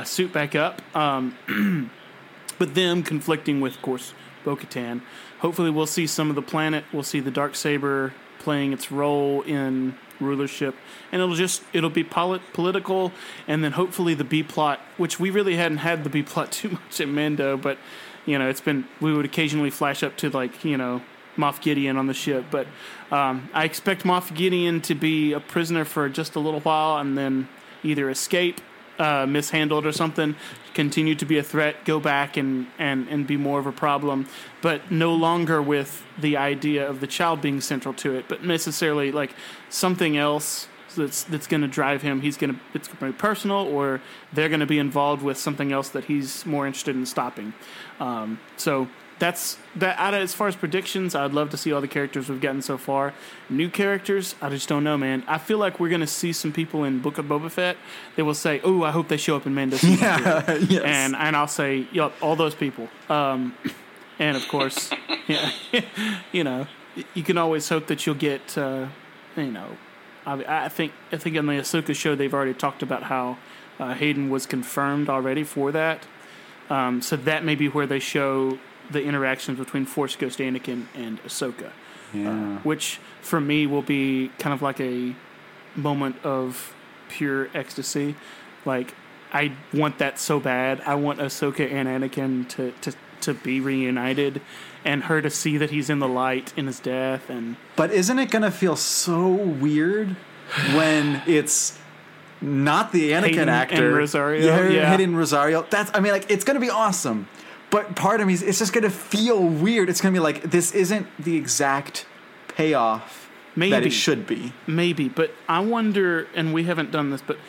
suit back up. But them conflicting with, of course, Bo-Katan. Hopefully we'll see some of the planet. We'll see the Darksaber playing its role in rulership. And it'll be political. And then hopefully the B-plot, which we really hadn't had the B-plot too much in Mando. But, we would occasionally flash up to, like, Moff Gideon on the ship. But I expect Moff Gideon to be a prisoner for just a little while and then either escape, mishandled or something, continue to be a threat, go back and be more of a problem, but no longer with the idea of the child being central to it, but necessarily like something else that's going to drive him. It's going to be personal, or they're going to be involved with something else that he's more interested in stopping. So that's that. As far as predictions, I'd love to see all the characters we've gotten so far. New characters, I just don't know, man. I feel like we're going to see some people in Book of Boba Fett that will say, oh, I hope they show up in Mando. Yeah, yes. And I'll say, yep, all those people. And, of course, you know, you can always hope that you'll get, you know, I think on the Ahsoka show they've already talked about how Hayden was confirmed already for that. So that may be where they show the interactions between Force Ghost Anakin and Ahsoka, which for me will be kind of like a moment of pure ecstasy. Like, I want that so bad. I want Ahsoka and Anakin to be reunited and her to see that he's in the light in his death. But isn't it going to feel so weird when it's not the Anakin Hayden actor? And Rosario. Yeah. Hayden Rosario. It's going to be awesome. But part of me, it's just going to feel weird. It's going to be like, this isn't the exact payoff that it should be. Maybe, but I wonder, and we haven't done this, but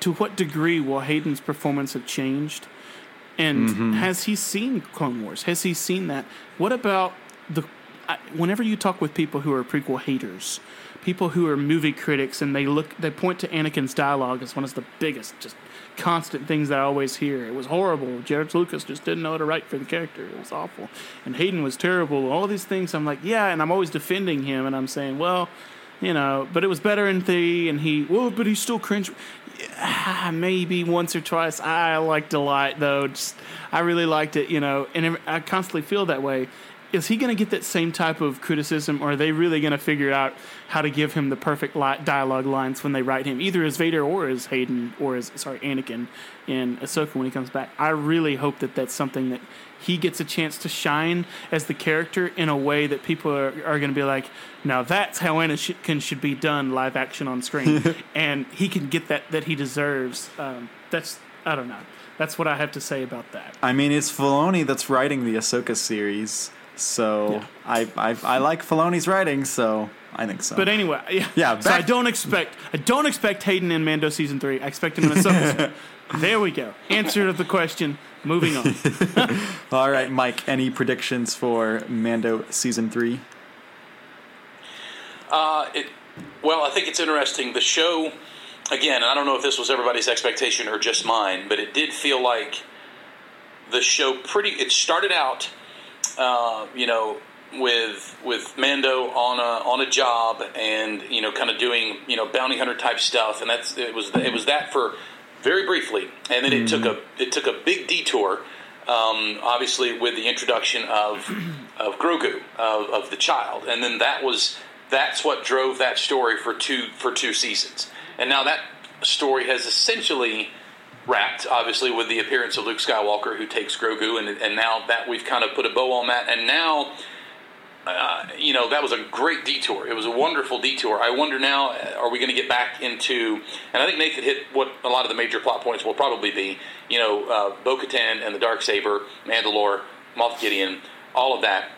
to what degree will Hayden's performance have changed? And has he seen Clone Wars? Has he seen that? What about whenever you talk with people who are prequel haters, people who are movie critics, and they point to Anakin's dialogue as one of the biggest, just constant things that I always hear. It was horrible. George Lucas just didn't know how to write for the character. It was awful. And Hayden was terrible. All these things. I'm like, yeah, and I'm always defending him, and I'm saying, well, you know, but it was better in the, and but he's still cringe. Maybe once or twice. I liked a lot, though. I really liked it, you know, and I constantly feel that way. Is he going to get that same type of criticism, or are they really going to figure out how to give him the perfect dialogue lines when they write him, either as Vader or as Hayden or as, Anakin in Ahsoka when he comes back? I really hope that that's something that he gets a chance to shine as the character in a way that people are going to be like, now that's how Anakin should be done live action on screen. And he can get that he deserves. I don't know. That's what I have to say about that. I mean, it's Filoni that's writing the Ahsoka series. So yeah. I like Filoni's writing, so I think so. But anyway, so I don't expect Hayden in Mando season 3. I expect him in Ahsoka. There we go. Answer to the question. Moving on. All right, Mike. Any predictions for Mando season 3? I think it's interesting. The show, again, I don't know if this was everybody's expectation or just mine, but it did feel like the show It started out. With Mando on a job and, you know, kind of doing, you know, bounty hunter type stuff. And it was that for very briefly. And then it took a big detour, obviously with the introduction of Grogu, of the child. And then that's what drove that story for two seasons. And now that story has essentially wrapped, obviously, with the appearance of Luke Skywalker, who takes Grogu, and now that we've kind of put a bow on that, and now, you know, that was a great detour. It was a wonderful detour. I wonder now, are we going to get back into, and I think Nathan hit what a lot of the major plot points will probably be, you know, Bo-Katan and the Darksaber, Mandalore, Moff Gideon, all of that.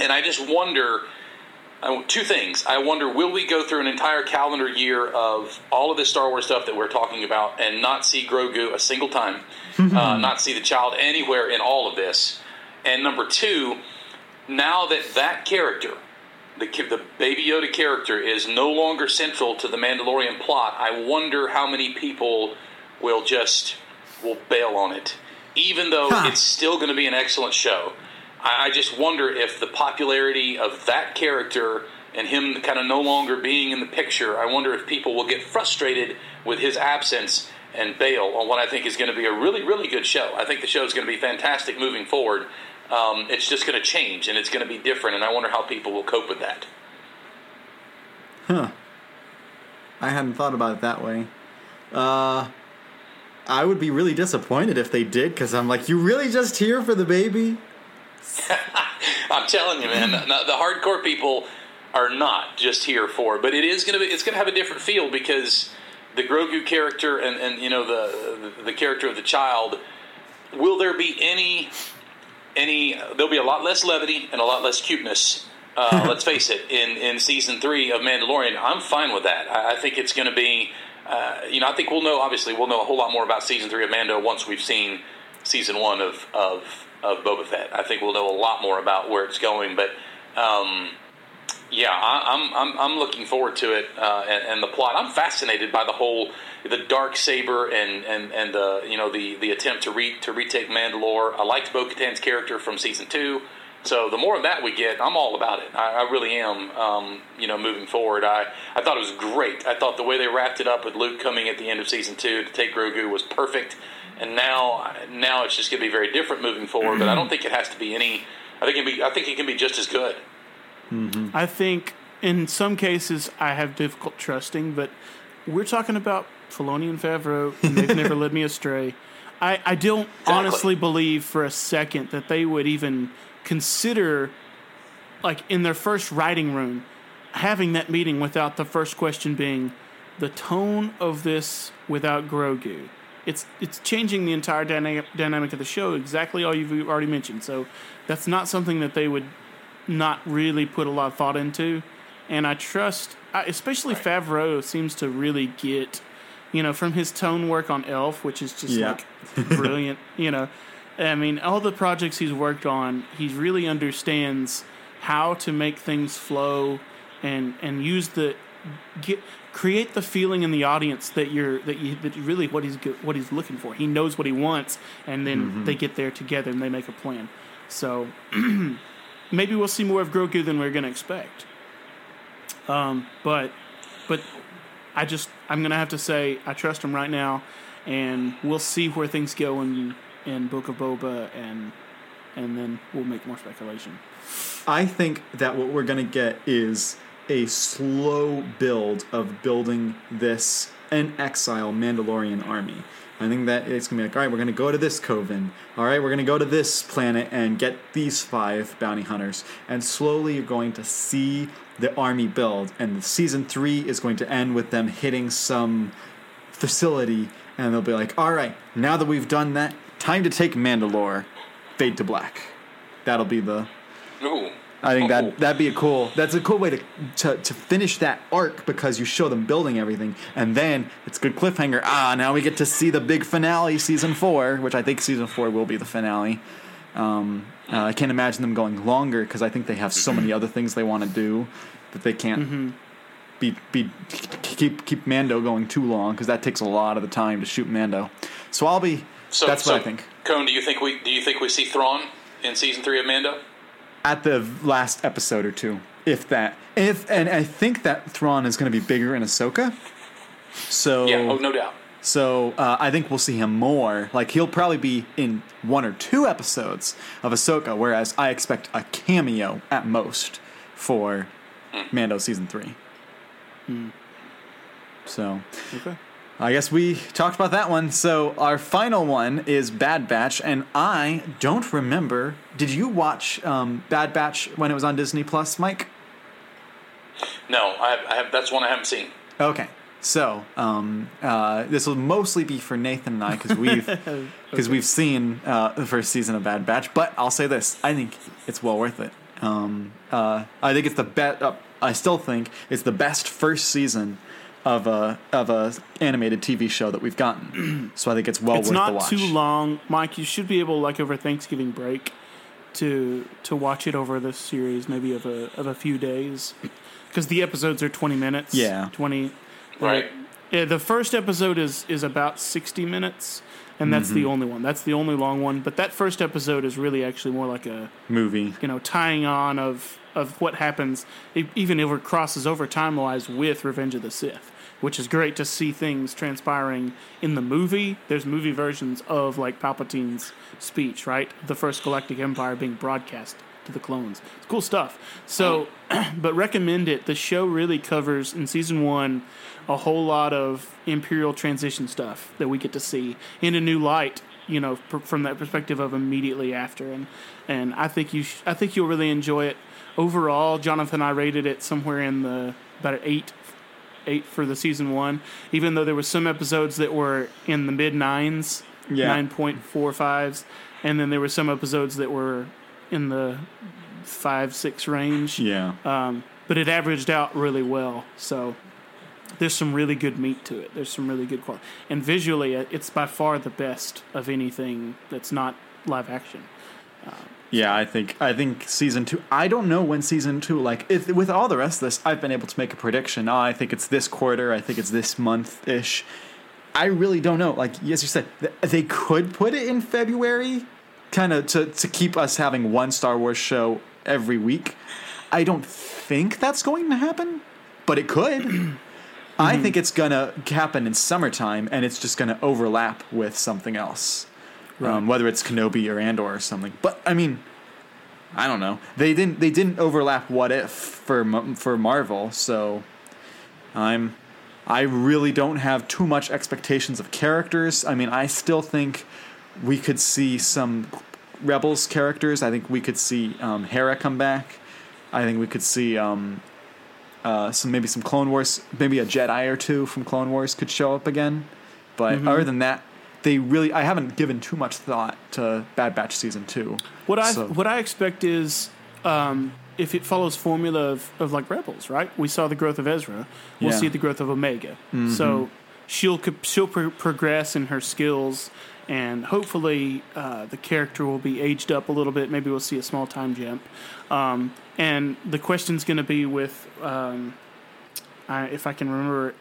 And I just wonder, two things. I wonder, will we go through an entire calendar year of all of this Star Wars stuff that we're talking about and not see Grogu a single time, not see the child anywhere in all of this? And number two, now that character, the Baby Yoda character, is no longer central to the Mandalorian plot, I wonder how many people will bail on it, even though it's still going to be an excellent show. I just wonder if the popularity of that character and him kind of no longer being in the picture, I wonder if people will get frustrated with his absence and bail on what I think is going to be a really, really good show. I think the show is going to be fantastic moving forward. It's just going to change, and it's going to be different, and I wonder how people will cope with that. Huh. I hadn't thought about it that way. I would be really disappointed if they did, because I'm like, you really just here for the baby? I'm telling you, man, the hardcore people are not just here for, but it is going to be. It's going to have a different feel because the Grogu character and you know the character of the child. Will there be any? There'll be a lot less levity and a lot less cuteness. Let's face it. In season 3 of Mandalorian, I'm fine with that. I think it's going to be. I think we'll know. Obviously, we'll know a whole lot more about season 3 of Mando once we've seen season one of Boba Fett. I think we'll know a lot more about where it's going, but I'm looking forward to it and the plot. I'm fascinated by the whole Darksaber and the attempt to retake Mandalore. I liked Bo-Katan's character from season 2, so the more of that we get, I'm all about it. I really am. Moving forward, I thought it was great. I thought the way they wrapped it up with Luke coming at the end of season 2 to take Grogu was perfect. And now it's just going to be very different moving forward. But I don't think it has to be any. I think it can be just as good. Mm-hmm. I think in some cases I have difficult trusting, but we're talking about Filoni and Favreau, and they've never led me astray. I don't honestly believe for a second that they would even consider, like in their first writing room, having that meeting without the first question being the tone of this without Grogu. It's changing the entire dynamic of the show, exactly all you've already mentioned. So that's not something that they would not really put a lot of thought into. And I trust, especially Favreau seems to really get, from his tone work on Elf, which is just brilliant, I mean, all the projects he's worked on, he really understands how to make things flow and use create the feeling in the audience that you really what he's looking for. He knows what he wants, and then they get there together and they make a plan. So maybe we'll see more of Grogu than we're going to expect. But I'm going to have to say I trust him right now, and we'll see where things go in Book of Boba, and then we'll make more speculation. I think that what we're going to get is a slow build of building this in exile Mandalorian army. I think that it's going to be like, all right, we're going to go to this coven. All right, we're going to go to this planet and get these 5 bounty hunters. And slowly you're going to see the army build. And season 3 is going to end with them hitting some facility. And they'll be like, all right, now that we've done that, time to take Mandalore. Fade to black. That'll be the... Ooh. I think that'd be a cool way to finish that arc, because you show them building everything, and then it's a good cliffhanger. Now we get to see the big finale, season 4, which I think season 4 will be the finale. I can't imagine them going longer, because I think they have so many other things they want to do that they can't keep Mando going too long, because that takes a lot of the time to shoot Mando. So what I think. Cohn, do you think we see Thrawn in season 3 of Mando? At the last episode or two, and I think that Thrawn is going to be bigger in Ahsoka. So yeah, no doubt. So I think we'll see him more. Like, he'll probably be in 1 or 2 episodes of Ahsoka, whereas I expect a cameo at most for Mando season 3. So. Okay. I guess we talked about that one. So our final one is Bad Batch, and I don't remember. Did you watch Bad Batch when it was on Disney Plus, Mike? No, I have. That's one I haven't seen. Okay, so this will mostly be for Nathan and I, because we've seen the first season of Bad Batch. But I'll say this: I think it's well worth it. I think it's the best. I still think it's the best first season of a animated TV show that we've gotten. So I think it's worth the watch. It's not too long. Mike, you should be able, like over Thanksgiving break, to watch it over this series, maybe of a few days, because the episodes are 20 minutes. Yeah. 20. Right. Yeah, the first episode is about 60 minutes, and that's the only one. That's the only long one. But that first episode is really actually more like a movie, tying on of what happens, even if it crosses over time-wise with Revenge of the Sith, which is great to see things transpiring in the movie. There's movie versions of, like, Palpatine's speech, right? The First Galactic Empire being broadcast to the clones. It's cool stuff. So, but recommend it. The show really covers, in season 1, a whole lot of Imperial transition stuff that we get to see in a new light, from that perspective of immediately after. And I think you'll really enjoy it. Overall, Jonathan and I rated it somewhere in about an 8 for the season 1, even though there were some episodes that were in the mid-9s, 9.45s, and then there were some episodes that were in the 5-6 range. But it averaged out really well, so there's some really good meat to it. There's some really good quality. And visually, it's by far the best of anything that's not live action. Yeah, I think season two, I don't know when season two, like, with all the rest of this, I've been able to make a prediction. Oh, I think it's this quarter. I think it's this month-ish. I really don't know. Like, as you said, they could put it in February, kind of to keep us having one Star Wars show every week. I don't think that's going to happen, but it could. I think it's going to happen in summertime, and it's just going to overlap with something else. Right. Whether it's Kenobi or Andor or something. But I mean, I don't know. They didn't overlap What If for Marvel, so I really don't have too much expectations of characters. I mean, I still think we could see some Rebels characters. I think we could see Hera come back. I think we could see some Clone Wars, maybe a Jedi or two from Clone Wars could show up again. But other than that, I haven't given too much thought to Bad Batch Season 2. What I expect is if it follows formula of like Rebels, right? We saw the growth of Ezra. We'll see the growth of Omega. Mm-hmm. So she'll progress in her skills, and hopefully the character will be aged up a little bit. Maybe we'll see a small time jump. And the question's going to be with... if I can remember,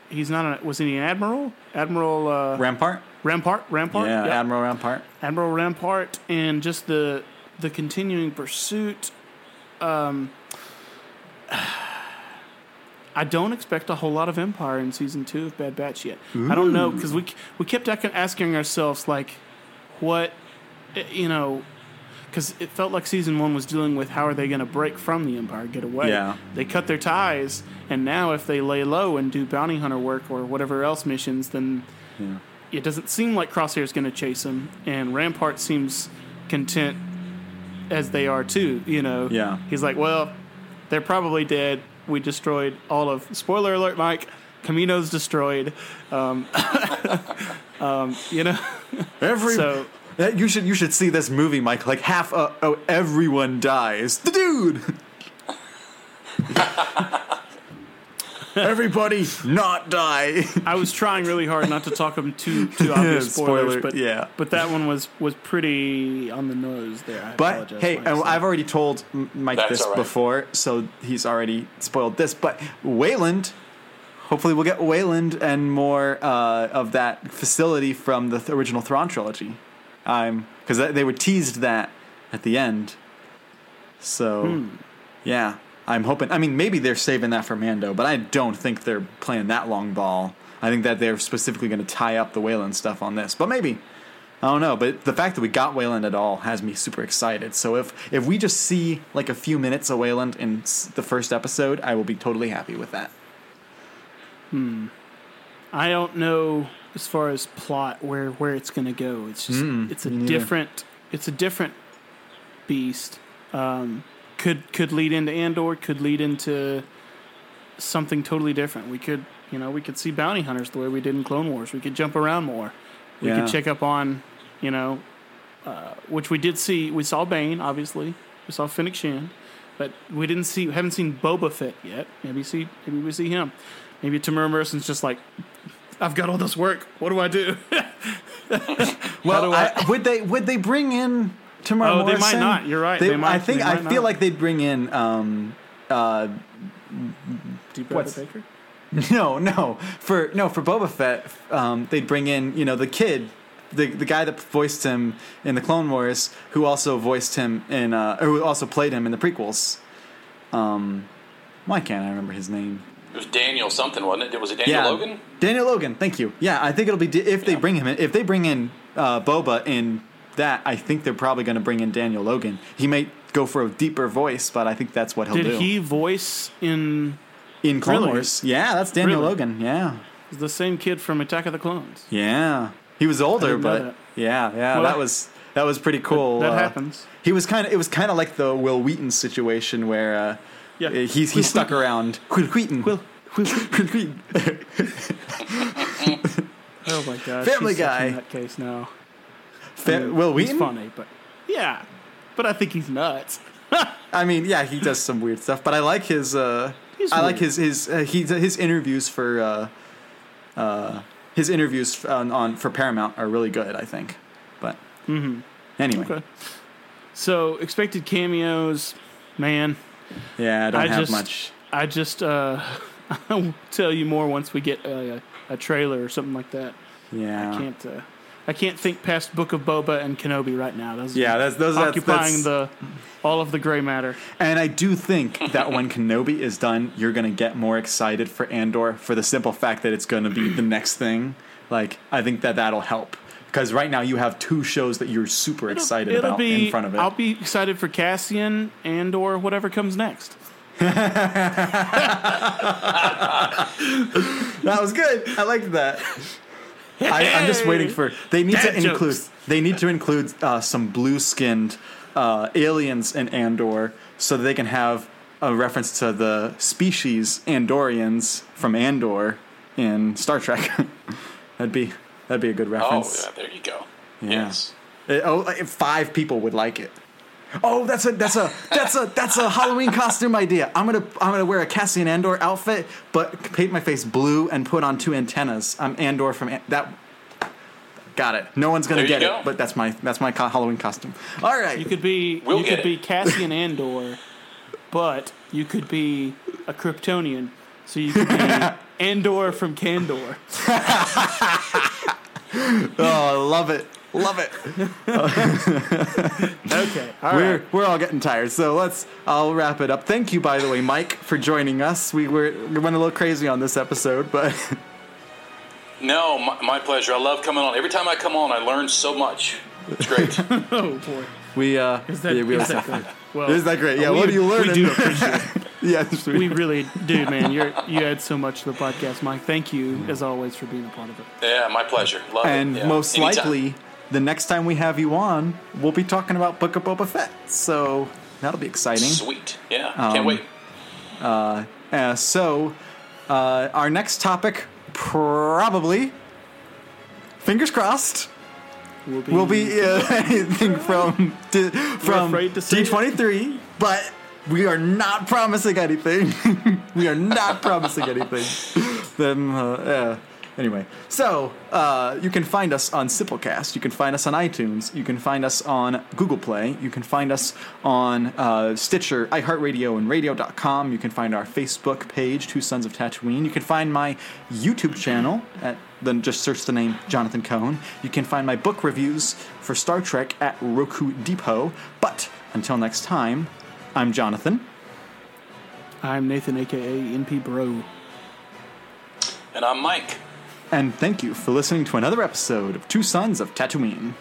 was he an admiral? Rampart? Yeah, Admiral Rampart, and just the continuing pursuit. I don't expect a whole lot of Empire in season 2 of Bad Batch yet. Ooh. I don't know, because we kept asking ourselves, like, what, you know... Because it felt like Season 1 was dealing with how are they going to break from the Empire, get away. Yeah. They cut their ties, and now if they lay low and do bounty hunter work or whatever else missions, then it doesn't seem like Crosshair's going to chase them, and Rampart seems content as they are too, you know. Yeah. He's like, well, they're probably dead. We destroyed all of... Spoiler alert, Mike. Camino's destroyed. You know. So... You should see this movie, Mike. Like half, everyone dies. The dude. Everybody not die. I was trying really hard not to talk them too obvious spoilers, but that one was pretty on the nose there. But hey, I've already told Mike this before, so he's already spoiled this. But Wayland. Hopefully we'll get Wayland and more of that facility from the original Thrawn trilogy. Because they were teased that at the end. So, yeah, I'm hoping. I mean, maybe they're saving that for Mando, but I don't think they're playing that long ball. I think that they're specifically going to tie up the Wayland stuff on this. But maybe. I don't know. But the fact that we got Wayland at all has me super excited. So if we just see, like, a few minutes of Wayland in the first episode, I will be totally happy with that. I don't know... As far as plot, where it's going to go, it's just it's a different beast. Could lead into Andor, could lead into something totally different. We could see bounty hunters the way we did in Clone Wars. We could jump around more. We could check up on, which we did see. We saw Bane, obviously. We saw Fennec Shand, but haven't seen Boba Fett yet. Maybe we see him. Maybe Tamura Morrison's just like, I've got all this work. What do I do? Would they bring in Tamara Morrison? They might not. You're right. I feel like they'd bring in Deep Breath Baker. For Boba Fett, they'd bring in the kid, the guy that voiced him in the Clone Wars, who also voiced him in who also played him in the prequels. Why can't I remember his name? It was Daniel something, wasn't it? Was it Daniel Logan? Daniel Logan, thank you. Yeah, I think it'll be if they bring in Boba in that, I think they're probably going to bring in Daniel Logan. He may go for a deeper voice, but I think that's what he'll do. Did he voice in Clone Wars? Yeah, that's Daniel Logan. Yeah, he's the same kid from Attack of the Clones. Yeah, he was older, but yeah, well, that was pretty cool. That happens. It was kind of like the Will Wheaton situation where. Yeah. He stuck around. Will Wheaton. Oh my gosh. Family Guy. In that case now. Will Wheaton? He's funny, but... Yeah. But I think he's nuts. I mean, yeah, he does some weird stuff. But I like his... I like his interviews for his interviews on for Paramount are really good, I think. But anyway, okay. So expected cameos, man. Yeah, I don't have much. I just I'll tell you more once we get a trailer or something like that. Yeah, I can't think past Book of Boba and Kenobi right now. Those are occupying all of the gray matter. And I do think that when Kenobi is done, you're going to get more excited for Andor for the simple fact that it's going to be the next thing. Like, I think that that'll help. Because right now you have two shows that you're super excited about in front of it. I'll be excited for Cassian Andor, whatever comes next. That was good. I liked that. I'm just waiting for. They need to include some blue-skinned aliens in Andor, so that they can have a reference to the species Andorians from Andor in Star Trek. that'd be a good reference. Oh, yeah, there you go. Yeah. Yes. 5 people would like it. Oh, that's a Halloween costume idea. I'm gonna wear a Cassian Andor outfit, but paint my face blue and put on 2 antennas. I'm Andor from that. Got it. No one's gonna get it, but that's my Halloween costume. All right, you could be Cassian Andor, but you could be a Kryptonian, so you could be Andor from Kandor. Oh, I love it. Love it. Okay. All right. We're all getting tired, so I'll wrap it up. Thank you, by the way, Mike, for joining us. We went a little crazy on this episode, but no, my pleasure. I love coming on. Every time I come on, I learn so much. It's great. Oh boy. Is that great? Well, is that great? Yeah. What are you learning? We do appreciate it. Yes, we really do, man. You add so much to the podcast, Mike. Thank you, as always, for being a part of it. Yeah, my pleasure. Love and it. And most likely, the next time we have you on, we'll be talking about Book of Boba Fett. So that'll be exciting. Sweet. Yeah, can't wait. So our next topic, probably, fingers crossed, will be anything from D23, but... We are not promising anything. Then, anyway. So, you can find us on Simplecast. You can find us on iTunes. You can find us on Google Play. You can find us on Stitcher, iHeartRadio, and Radio.com. You can find our Facebook page, Two Sons of Tatooine. You can find my YouTube channel just search the name Jonathan Cohn. You can find my book reviews for Star Trek at Roku Depot. But until next time... I'm Jonathan. I'm Nathan, a.k.a. NP Bro. And I'm Mike. And thank you for listening to another episode of Two Sons of Tatooine.